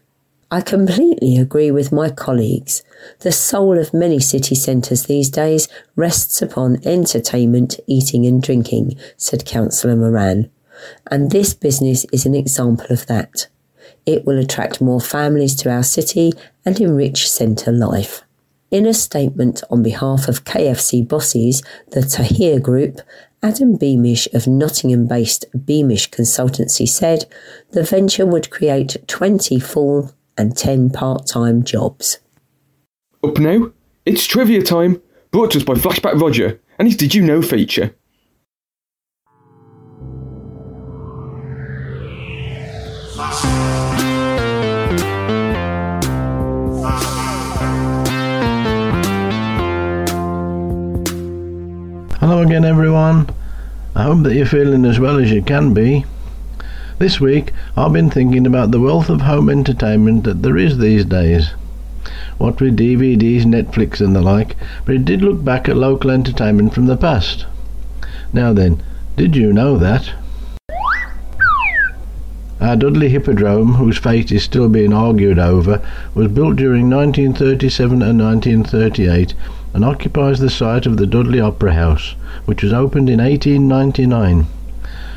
I completely agree with my colleagues. The soul of many city centres these days rests upon entertainment, eating and drinking," said Councillor Moran. "And this business is an example of that. It will attract more families to our city and enrich centre life. In a statement on behalf of K F C bosses, the Tahir Group, Adam Beamish of Nottingham-based Beamish Consultancy said the venture would create twenty full and ten part-time jobs. Up now, it's trivia time, brought to us by Flashback Roger and his Did You Know feature. Hello again everyone, I hope that you're feeling as well as you can be. This week I've been thinking about the wealth of home entertainment that there is these days. What with D V Ds, Netflix and the like, but it did look back at local entertainment from the past. Now then, did you know that? Our Dudley Hippodrome, whose fate is still being argued over, was built during nineteen thirty-seven and nineteen thirty-eight and occupies the site of the Dudley Opera House, which was opened in eighteen ninety-nine.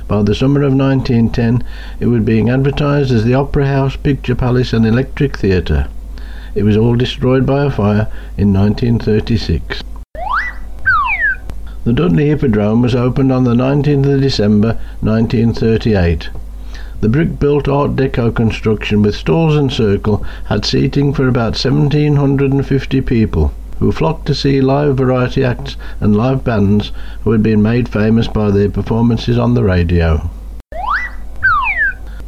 By the summer of nineteen ten, it was being advertised as the Opera House, Picture Palace and Electric Theatre. It was all destroyed by a fire in nineteen thirty-six. The Dudley Hippodrome was opened on the nineteenth of December nineteen thirty-eight. The brick-built Art Deco construction with stalls and circle had seating for about one thousand seven hundred fifty people, who flocked to see live variety acts and live bands who had been made famous by their performances on the radio.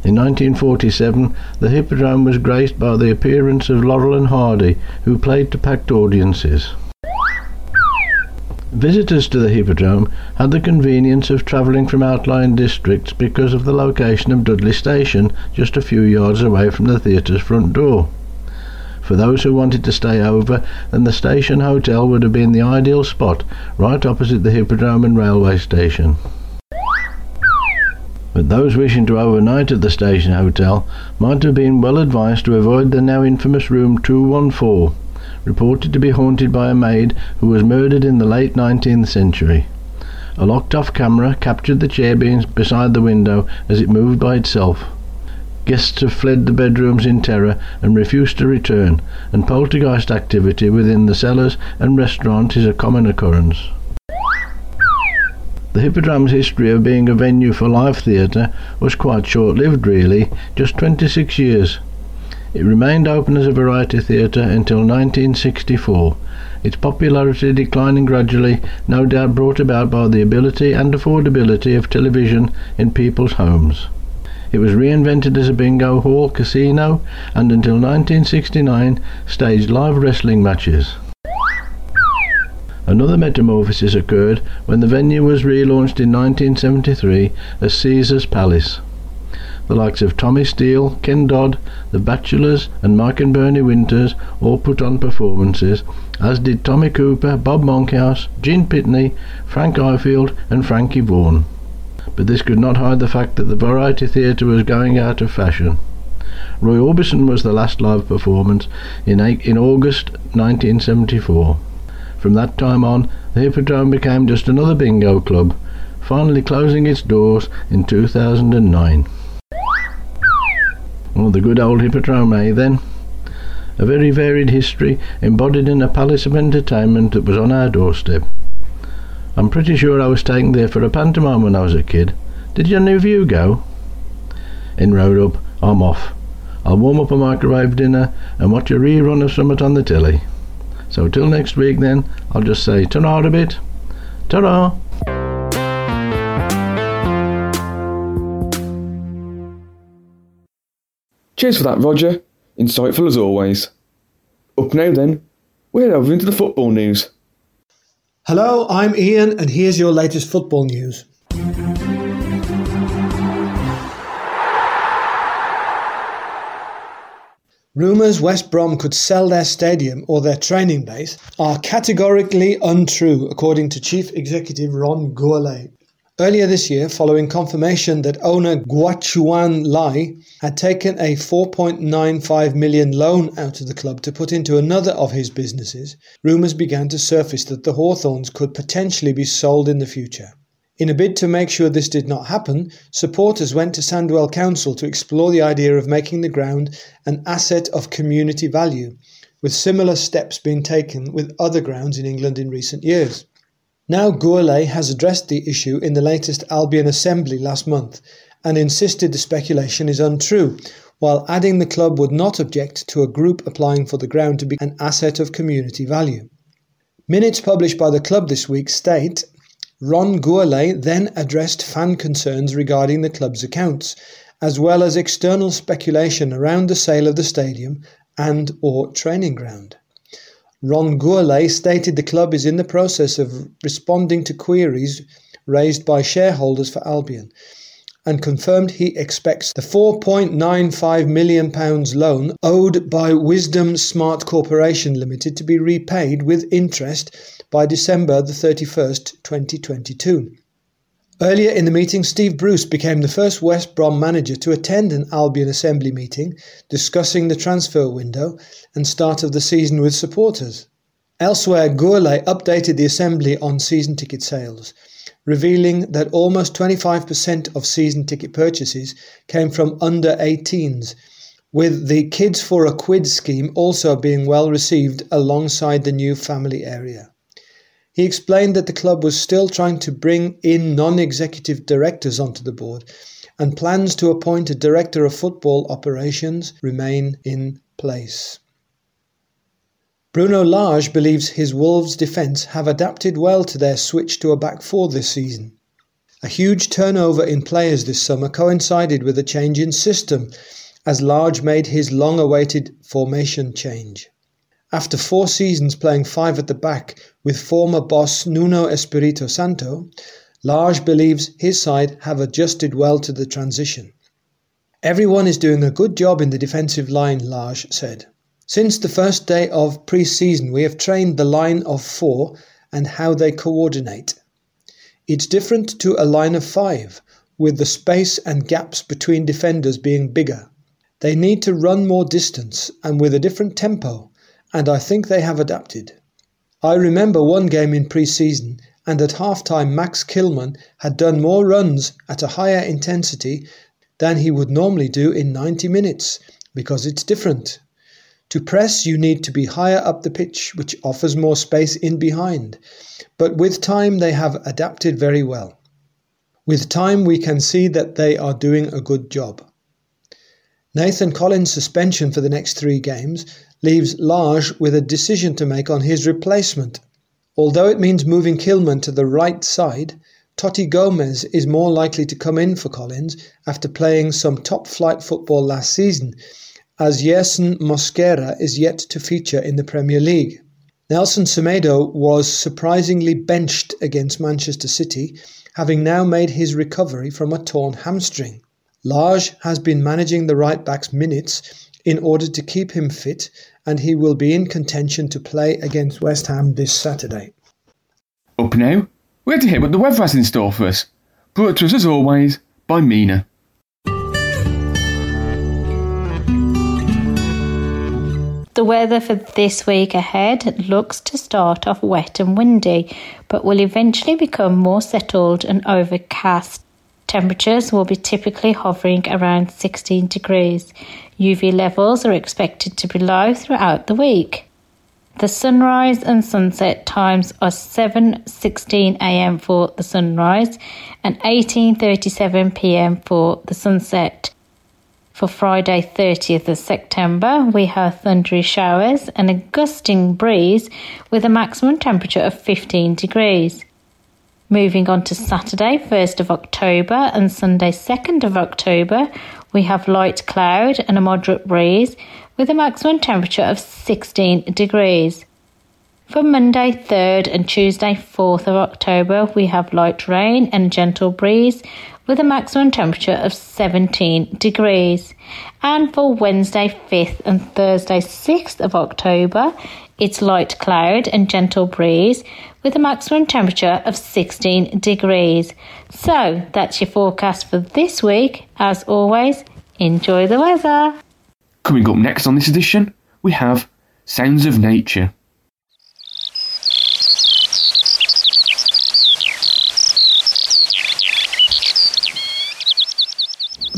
In nineteen forty-seven, the Hippodrome was graced by the appearance of Laurel and Hardy, who played to packed audiences. Visitors to the Hippodrome had the convenience of travelling from outlying districts because of the location of Dudley Station, just a few yards away from the theatre's front door. For those who wanted to stay over, then the Station Hotel would have been the ideal spot, right opposite the Hippodrome and railway station. But those wishing to overnight at the Station Hotel might have been well advised to avoid the now infamous room two one four. Reported to be haunted by a maid who was murdered in the late nineteenth century. A locked-off camera captured the chair being beside the window as it moved by itself. Guests have fled the bedrooms in terror and refused to return, and poltergeist activity within the cellars and restaurant is a common occurrence. The Hippodrome's history of being a venue for live theatre was quite short-lived really, just twenty-six years. It remained open as a variety theatre until nineteen sixty-four, its popularity declining gradually, no doubt brought about by the ability and affordability of television in people's homes. It was reinvented as a bingo hall, casino, and until nineteen sixty-nine staged live wrestling matches. Another metamorphosis occurred when the venue was relaunched in nineteen seventy-three as Caesar's Palace. The likes of Tommy Steele, Ken Dodd, The Bachelors and Mike and Bernie Winters all put on performances, as did Tommy Cooper, Bob Monkhouse, Gene Pitney, Frank Ifield and Frankie Vaughan. But this could not hide the fact that the variety theatre was going out of fashion. Roy Orbison was the last live performance in, eight, in August nineteen seventy-four. From that time on, the Hippodrome became just another bingo club, finally closing its doors in two thousand nine. Well, the good old Hippodrome, eh, then? A very varied history embodied in a palace of entertainment that was on our doorstep. I'm pretty sure I was taken there for a pantomime when I was a kid. Did your new view go? In road up, I'm off. I'll warm up a microwave dinner and watch a rerun of something on the telly. So till next week then, I'll just say ta-ra a bit. Ta-ra! Cheers for that, Roger. Insightful as always. Up now then, we're over into the football news. Hello, I'm Ian and here's your latest football news. Rumours West Brom could sell their stadium or their training base are categorically untrue, according to Chief Executive Ron Gourlay. Earlier this year, following confirmation that owner Guochuan Lai had taken a four point nine five million pounds loan out of the club to put into another of his businesses, rumours began to surface that the Hawthorns could potentially be sold in the future. In a bid to make sure this did not happen, supporters went to Sandwell Council to explore the idea of making the ground an asset of community value, with similar steps being taken with other grounds in England in recent years. Now Gourlay has addressed the issue in the latest Albion Assembly last month and insisted the speculation is untrue, while adding the club would not object to a group applying for the ground to be an asset of community value. Minutes published by the club this week state Ron Gourlay then addressed fan concerns regarding the club's accounts, as well as external speculation around the sale of the stadium and or training ground. Ron Gourlay stated the club is in the process of responding to queries raised by shareholders for Albion, and confirmed he expects the four point nine five million pounds loan owed by Wisdom Smart Corporation Limited to be repaid with interest by December the thirty-first, twenty twenty-two. Earlier in the meeting, Steve Bruce became the first West Brom manager to attend an Albion Assembly meeting discussing the transfer window and start of the season with supporters. Elsewhere, Gourlay updated the Assembly on season ticket sales, revealing that almost twenty-five percent of season ticket purchases came from under eighteens, with the Kids for a Quid scheme also being well received alongside the new family area. He explained that the club was still trying to bring in non-executive directors onto the board, and plans to appoint a director of football operations remain in place. Bruno Lage believes his Wolves' defence have adapted well to their switch to a back four this season. A huge turnover in players this summer coincided with a change in system, as Lage made his long-awaited formation change. After four seasons playing five at the back with former boss Nuno Espirito Santo, Lage believes his side have adjusted well to the transition. "Everyone is doing a good job in the defensive line," Lage said. "Since the first day of pre-season, we have trained the line of four and how they coordinate. It's different to a line of five, with the space and gaps between defenders being bigger. They need to run more distance and with a different tempo, and I think they have adapted. I remember one game in pre-season, and at half-time Max Kilman had done more runs at a higher intensity than he would normally do in ninety minutes, because it's different. To press, you need to be higher up the pitch, which offers more space in behind. But with time, they have adapted very well. With time, we can see that they are doing a good job." Nathan Collins' suspension for the next three games leaves Lage with a decision to make on his replacement. Although it means moving Kilman to the right side, Totti Gomez is more likely to come in for Collins after playing some top-flight football last season, as Yerson Mosquera is yet to feature in the Premier League. Nelson Semedo was surprisingly benched against Manchester City, having now made his recovery from a torn hamstring. Lage has been managing the right-back's minutes in order to keep him fit, and he will be in contention to play against West Ham this Saturday. Up now, we're to hear what the weather has in store for us. Brought to us, as always, by Mina. The weather for this week ahead looks to start off wet and windy, but will eventually become more settled and overcast. Temperatures will be typically hovering around sixteen degrees. U V levels are expected to be low throughout the week. The sunrise and sunset times are seven sixteen a m for the sunrise and eighteen thirty-seven p m for the sunset. For Friday thirtieth of September, we have thundery showers and a gusting breeze with a maximum temperature of fifteen degrees. Moving on to Saturday first of October and Sunday second of October, we have light cloud and a moderate breeze with a maximum temperature of sixteen degrees. For Monday third and Tuesday fourth of October, we have light rain and gentle breeze with a maximum temperature of seventeen degrees. And for Wednesday fifth and Thursday sixth of October, it's light cloud and gentle breeze with a maximum temperature of sixteen degrees. So that's your forecast for this week. As always, enjoy the weather. Coming up next on this edition, we have Sounds of Nature.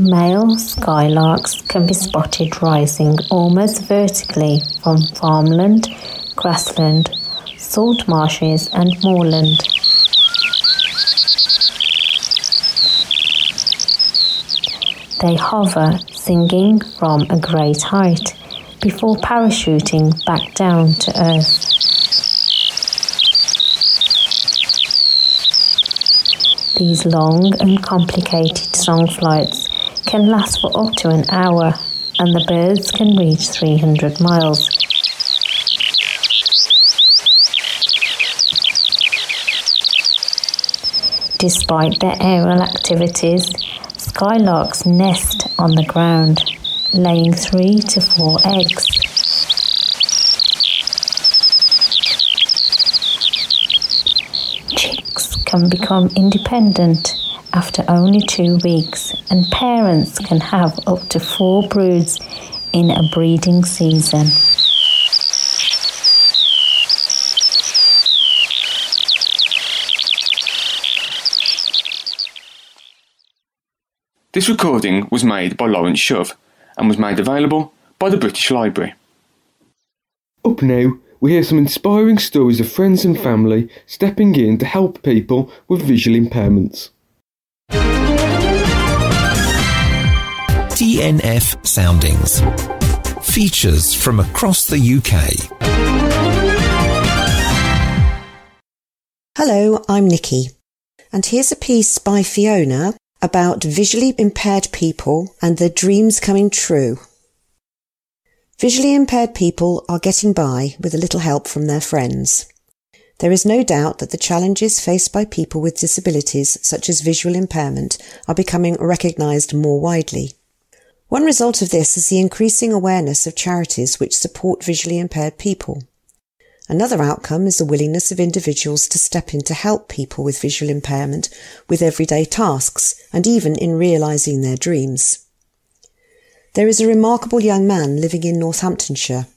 Male skylarks can be spotted rising almost vertically from farmland, grassland, salt marshes and moorland. They hover, singing from a great height, before parachuting back down to earth. These long and complicated song flights can last for up to an hour, and the birds can reach three hundred miles. Despite their aerial activities, skylarks nest on the ground, laying three to four eggs. Chicks can become independent after only two weeks, and parents can have up to four broods in a breeding season. This recording was made by Lawrence Shove and was made available by the British Library. Up now, we hear some inspiring stories of friends and family stepping in to help people with visual impairments. T N F Soundings. Features from across the U K. Hello, I'm Nikki, and here's a piece by Fiona about visually impaired people and their dreams coming true. Visually impaired people are getting by with a little help from their friends. There is no doubt that the challenges faced by people with disabilities, such as visual impairment, are becoming recognised more widely. One result of this is the increasing awareness of charities which support visually impaired people. Another outcome is the willingness of individuals to step in to help people with visual impairment with everyday tasks and even in realising their dreams. There is a remarkable young man living in Northamptonshire.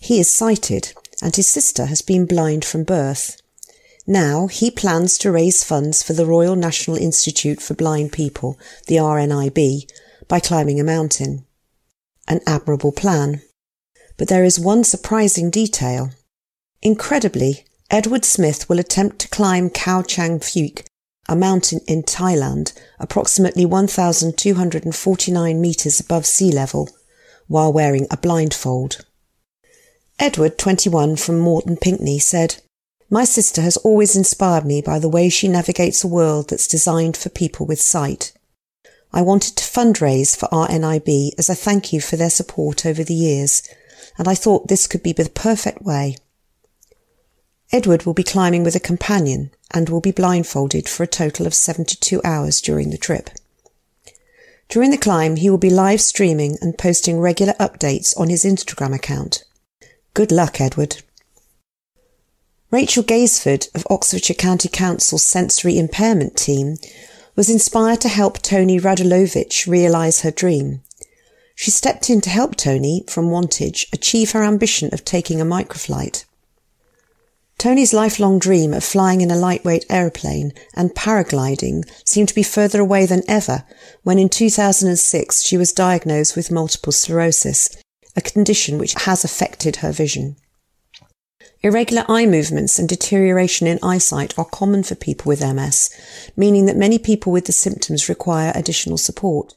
He is sighted, and his sister has been blind from birth. Now he plans to raise funds for the Royal National Institute for Blind People, the R N I B, by climbing a mountain. An admirable plan. But there is one surprising detail. Incredibly, Edward Smith will attempt to climb Khao Chang Phuk, a mountain in Thailand, approximately one thousand two hundred forty-nine metres above sea level, while wearing a blindfold. Edward, twenty-one, from Morton Pinckney, said, "My sister has always inspired me by the way she navigates a world that's designed for people with sight. I wanted to fundraise for R N I B as a thank you for their support over the years, and I thought this could be the perfect way." Edward will be climbing with a companion and will be blindfolded for a total of seventy-two hours during the trip. During the climb, he will be live streaming and posting regular updates on his Instagram account. Good luck, Edward. Rachel Gaisford of Oxfordshire County Council's Sensory Impairment Team was inspired to help Tony Radulovich realise her dream. She stepped in to help Tony, from Wantage, achieve her ambition of taking a microflight. Tony's lifelong dream of flying in a lightweight aeroplane and paragliding seemed to be further away than ever when in two thousand six she was diagnosed with multiple sclerosis, a condition which has affected her vision. Irregular eye movements and deterioration in eyesight are common for people with M S, meaning that many people with the symptoms require additional support.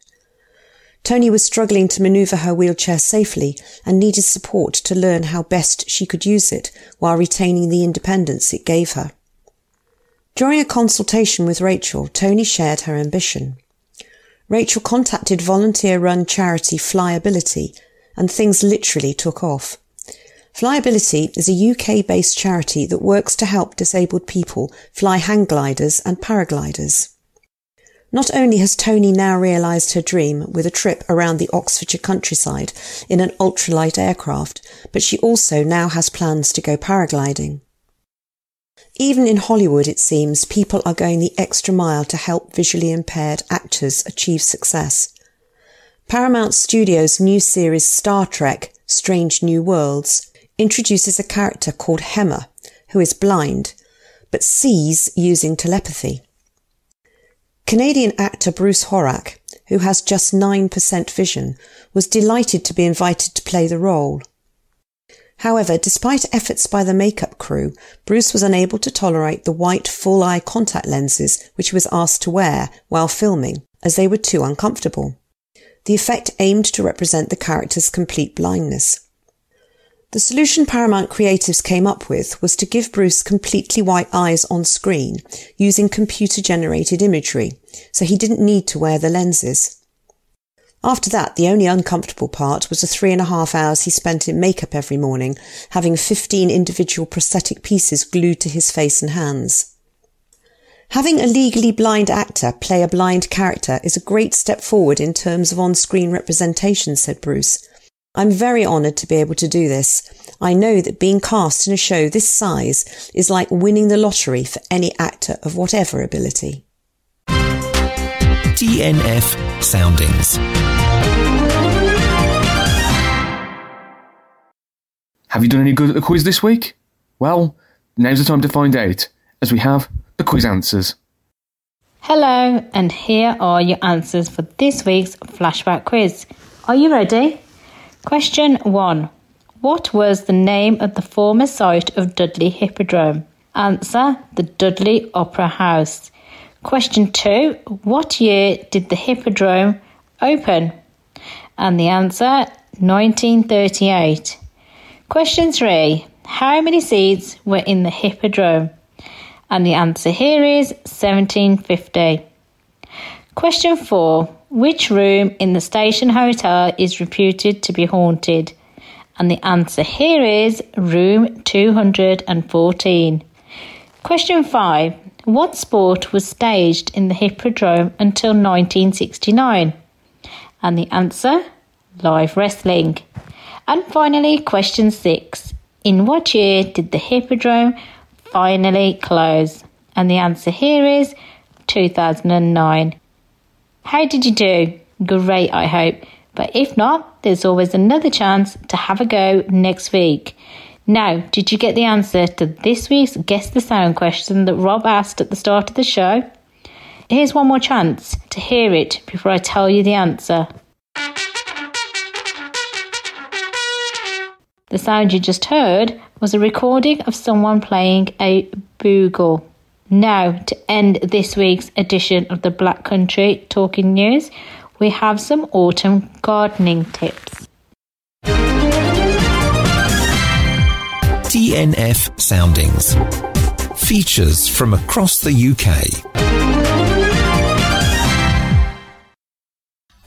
Tony was struggling to manoeuvre her wheelchair safely and needed support to learn how best she could use it while retaining the independence it gave her. During a consultation with Rachel, Tony shared her ambition. Rachel contacted volunteer-run charity Flyability, and things literally took off. Flyability is a U K-based charity that works to help disabled people fly hang gliders and paragliders. Not only has Tony now realised her dream with a trip around the Oxfordshire countryside in an ultralight aircraft, but she also now has plans to go paragliding. Even in Hollywood, it seems, people are going the extra mile to help visually impaired actors achieve success. Paramount Studios' new series Star Trek, Strange New Worlds, introduces a character called Hema, who is blind, but sees using telepathy. Canadian actor Bruce Horak who has just nine percent vision, was delighted to be invited to play the role. However, despite efforts by the makeup crew, Bruce was unable to tolerate the white full-eye contact lenses which he was asked to wear while filming, as they were too uncomfortable. The effect aimed to represent the character's complete blindness. The solution Paramount Creatives came up with was to give Bruce completely white eyes on screen using computer-generated imagery, so he didn't need to wear the lenses. After that, the only uncomfortable part was the three and a half hours he spent in makeup every morning, having fifteen individual prosthetic pieces glued to his face and hands. Having a legally blind actor play a blind character is a great step forward in terms of on-screen representation, said Bruce. I'm very honoured to be able to do this. I know that being cast in a show this size is like winning the lottery for any actor of whatever ability. D N F Soundings. Have you done any good at the quiz this week? Well, now's the time to find out, as we have the quiz answers. Hello, and here are your answers for this week's Flashback Quiz. Are you ready? Question one. What was the name of the former site of Dudley Hippodrome? Answer: the Dudley Opera House. Question two. What year did the Hippodrome open? And the answer, nineteen thirty-eight. Question three. How many seats were in the Hippodrome? And the answer here is seventeen fifty. Question four. Which room in the Station Hotel is reputed to be haunted? And the answer here is room two hundred fourteen. Question five. What sport was staged in the Hippodrome until nineteen sixty-nine? And the answer, live wrestling. And finally, question six. In what year did the Hippodrome finally close? And the answer here is two thousand nine. How did you do? Great, I hope. But if not, there's always another chance to have a go next week. Now, did you get the answer to this week's Guess the Sound question that Rob asked at the start of the show? Here's one more chance to hear it before I tell you the answer. The sound you just heard was a recording of someone playing a bugle. Now, to end this week's edition of the Black Country Talking News, we have some autumn gardening tips. D N F Soundings. Features from across the U K.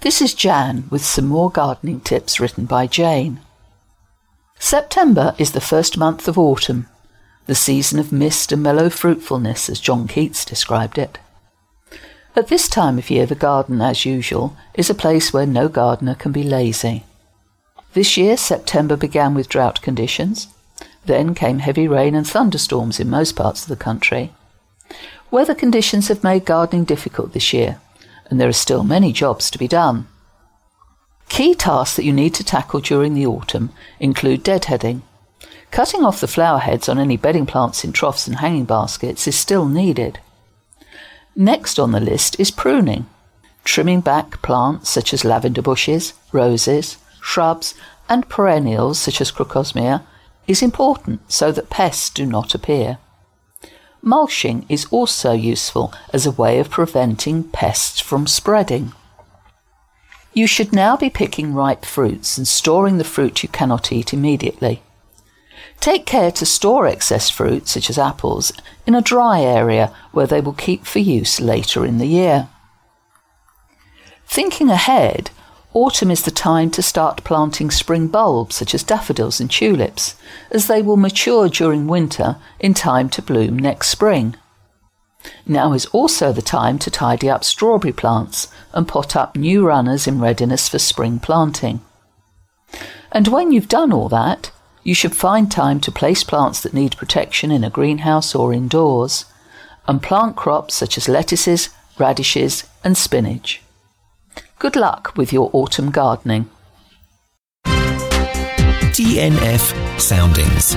This is Jan with some more gardening tips written by Jane. September is the first month of autumn, the season of mist and mellow fruitfulness, as John Keats described it. At this time of year, the garden, as usual, is a place where no gardener can be lazy. This year, September began with drought conditions. Then came heavy rain and thunderstorms in most parts of the country. Weather conditions have made gardening difficult this year, and there are still many jobs to be done. Key tasks that you need to tackle during the autumn include deadheading. Cutting off the flower heads on any bedding plants in troughs and hanging baskets is still needed. Next on the list is pruning. Trimming back plants such as lavender bushes, roses, shrubs and perennials such as crocosmia is important so that pests do not appear. Mulching is also useful as a way of preventing pests from spreading. You should now be picking ripe fruits and storing the fruit you cannot eat immediately. Take care to store excess fruit, such as apples, in a dry area where they will keep for use later in the year. Thinking ahead, autumn is the time to start planting spring bulbs, such as daffodils and tulips, as they will mature during winter in time to bloom next spring. Now is also the time to tidy up strawberry plants and pot up new runners in readiness for spring planting. And when you've done all that, you should find time to place plants that need protection in a greenhouse or indoors, and plant crops such as lettuces, radishes and spinach. Good luck with your autumn gardening. D N F Soundings.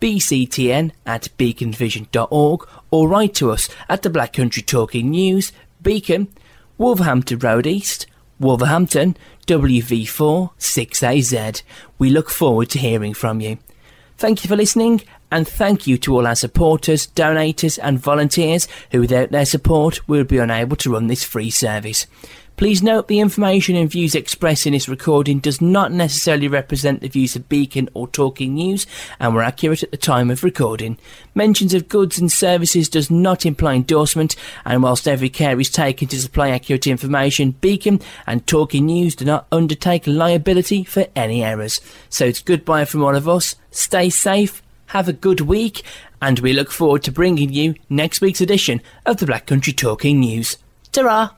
b c t n at beacon vision dot org or write to us at the Black Country Talking News, Beacon, Wolverhampton Road East, Wolverhampton, W V four six A Z. We look forward to hearing from you. Thank you for listening, and thank you to all our supporters, donators and volunteers who without their support we would be unable to run this free service. Please note the information and views expressed in this recording does not necessarily represent the views of Beacon or Talking News and were accurate at the time of recording. Mentions of goods and services does not imply endorsement, and whilst every care is taken to supply accurate information, Beacon and Talking News do not undertake liability for any errors. So it's goodbye from all of us. Stay safe, have a good week, and we look forward to bringing you next week's edition of the Black Country Talking News. Ta-ra!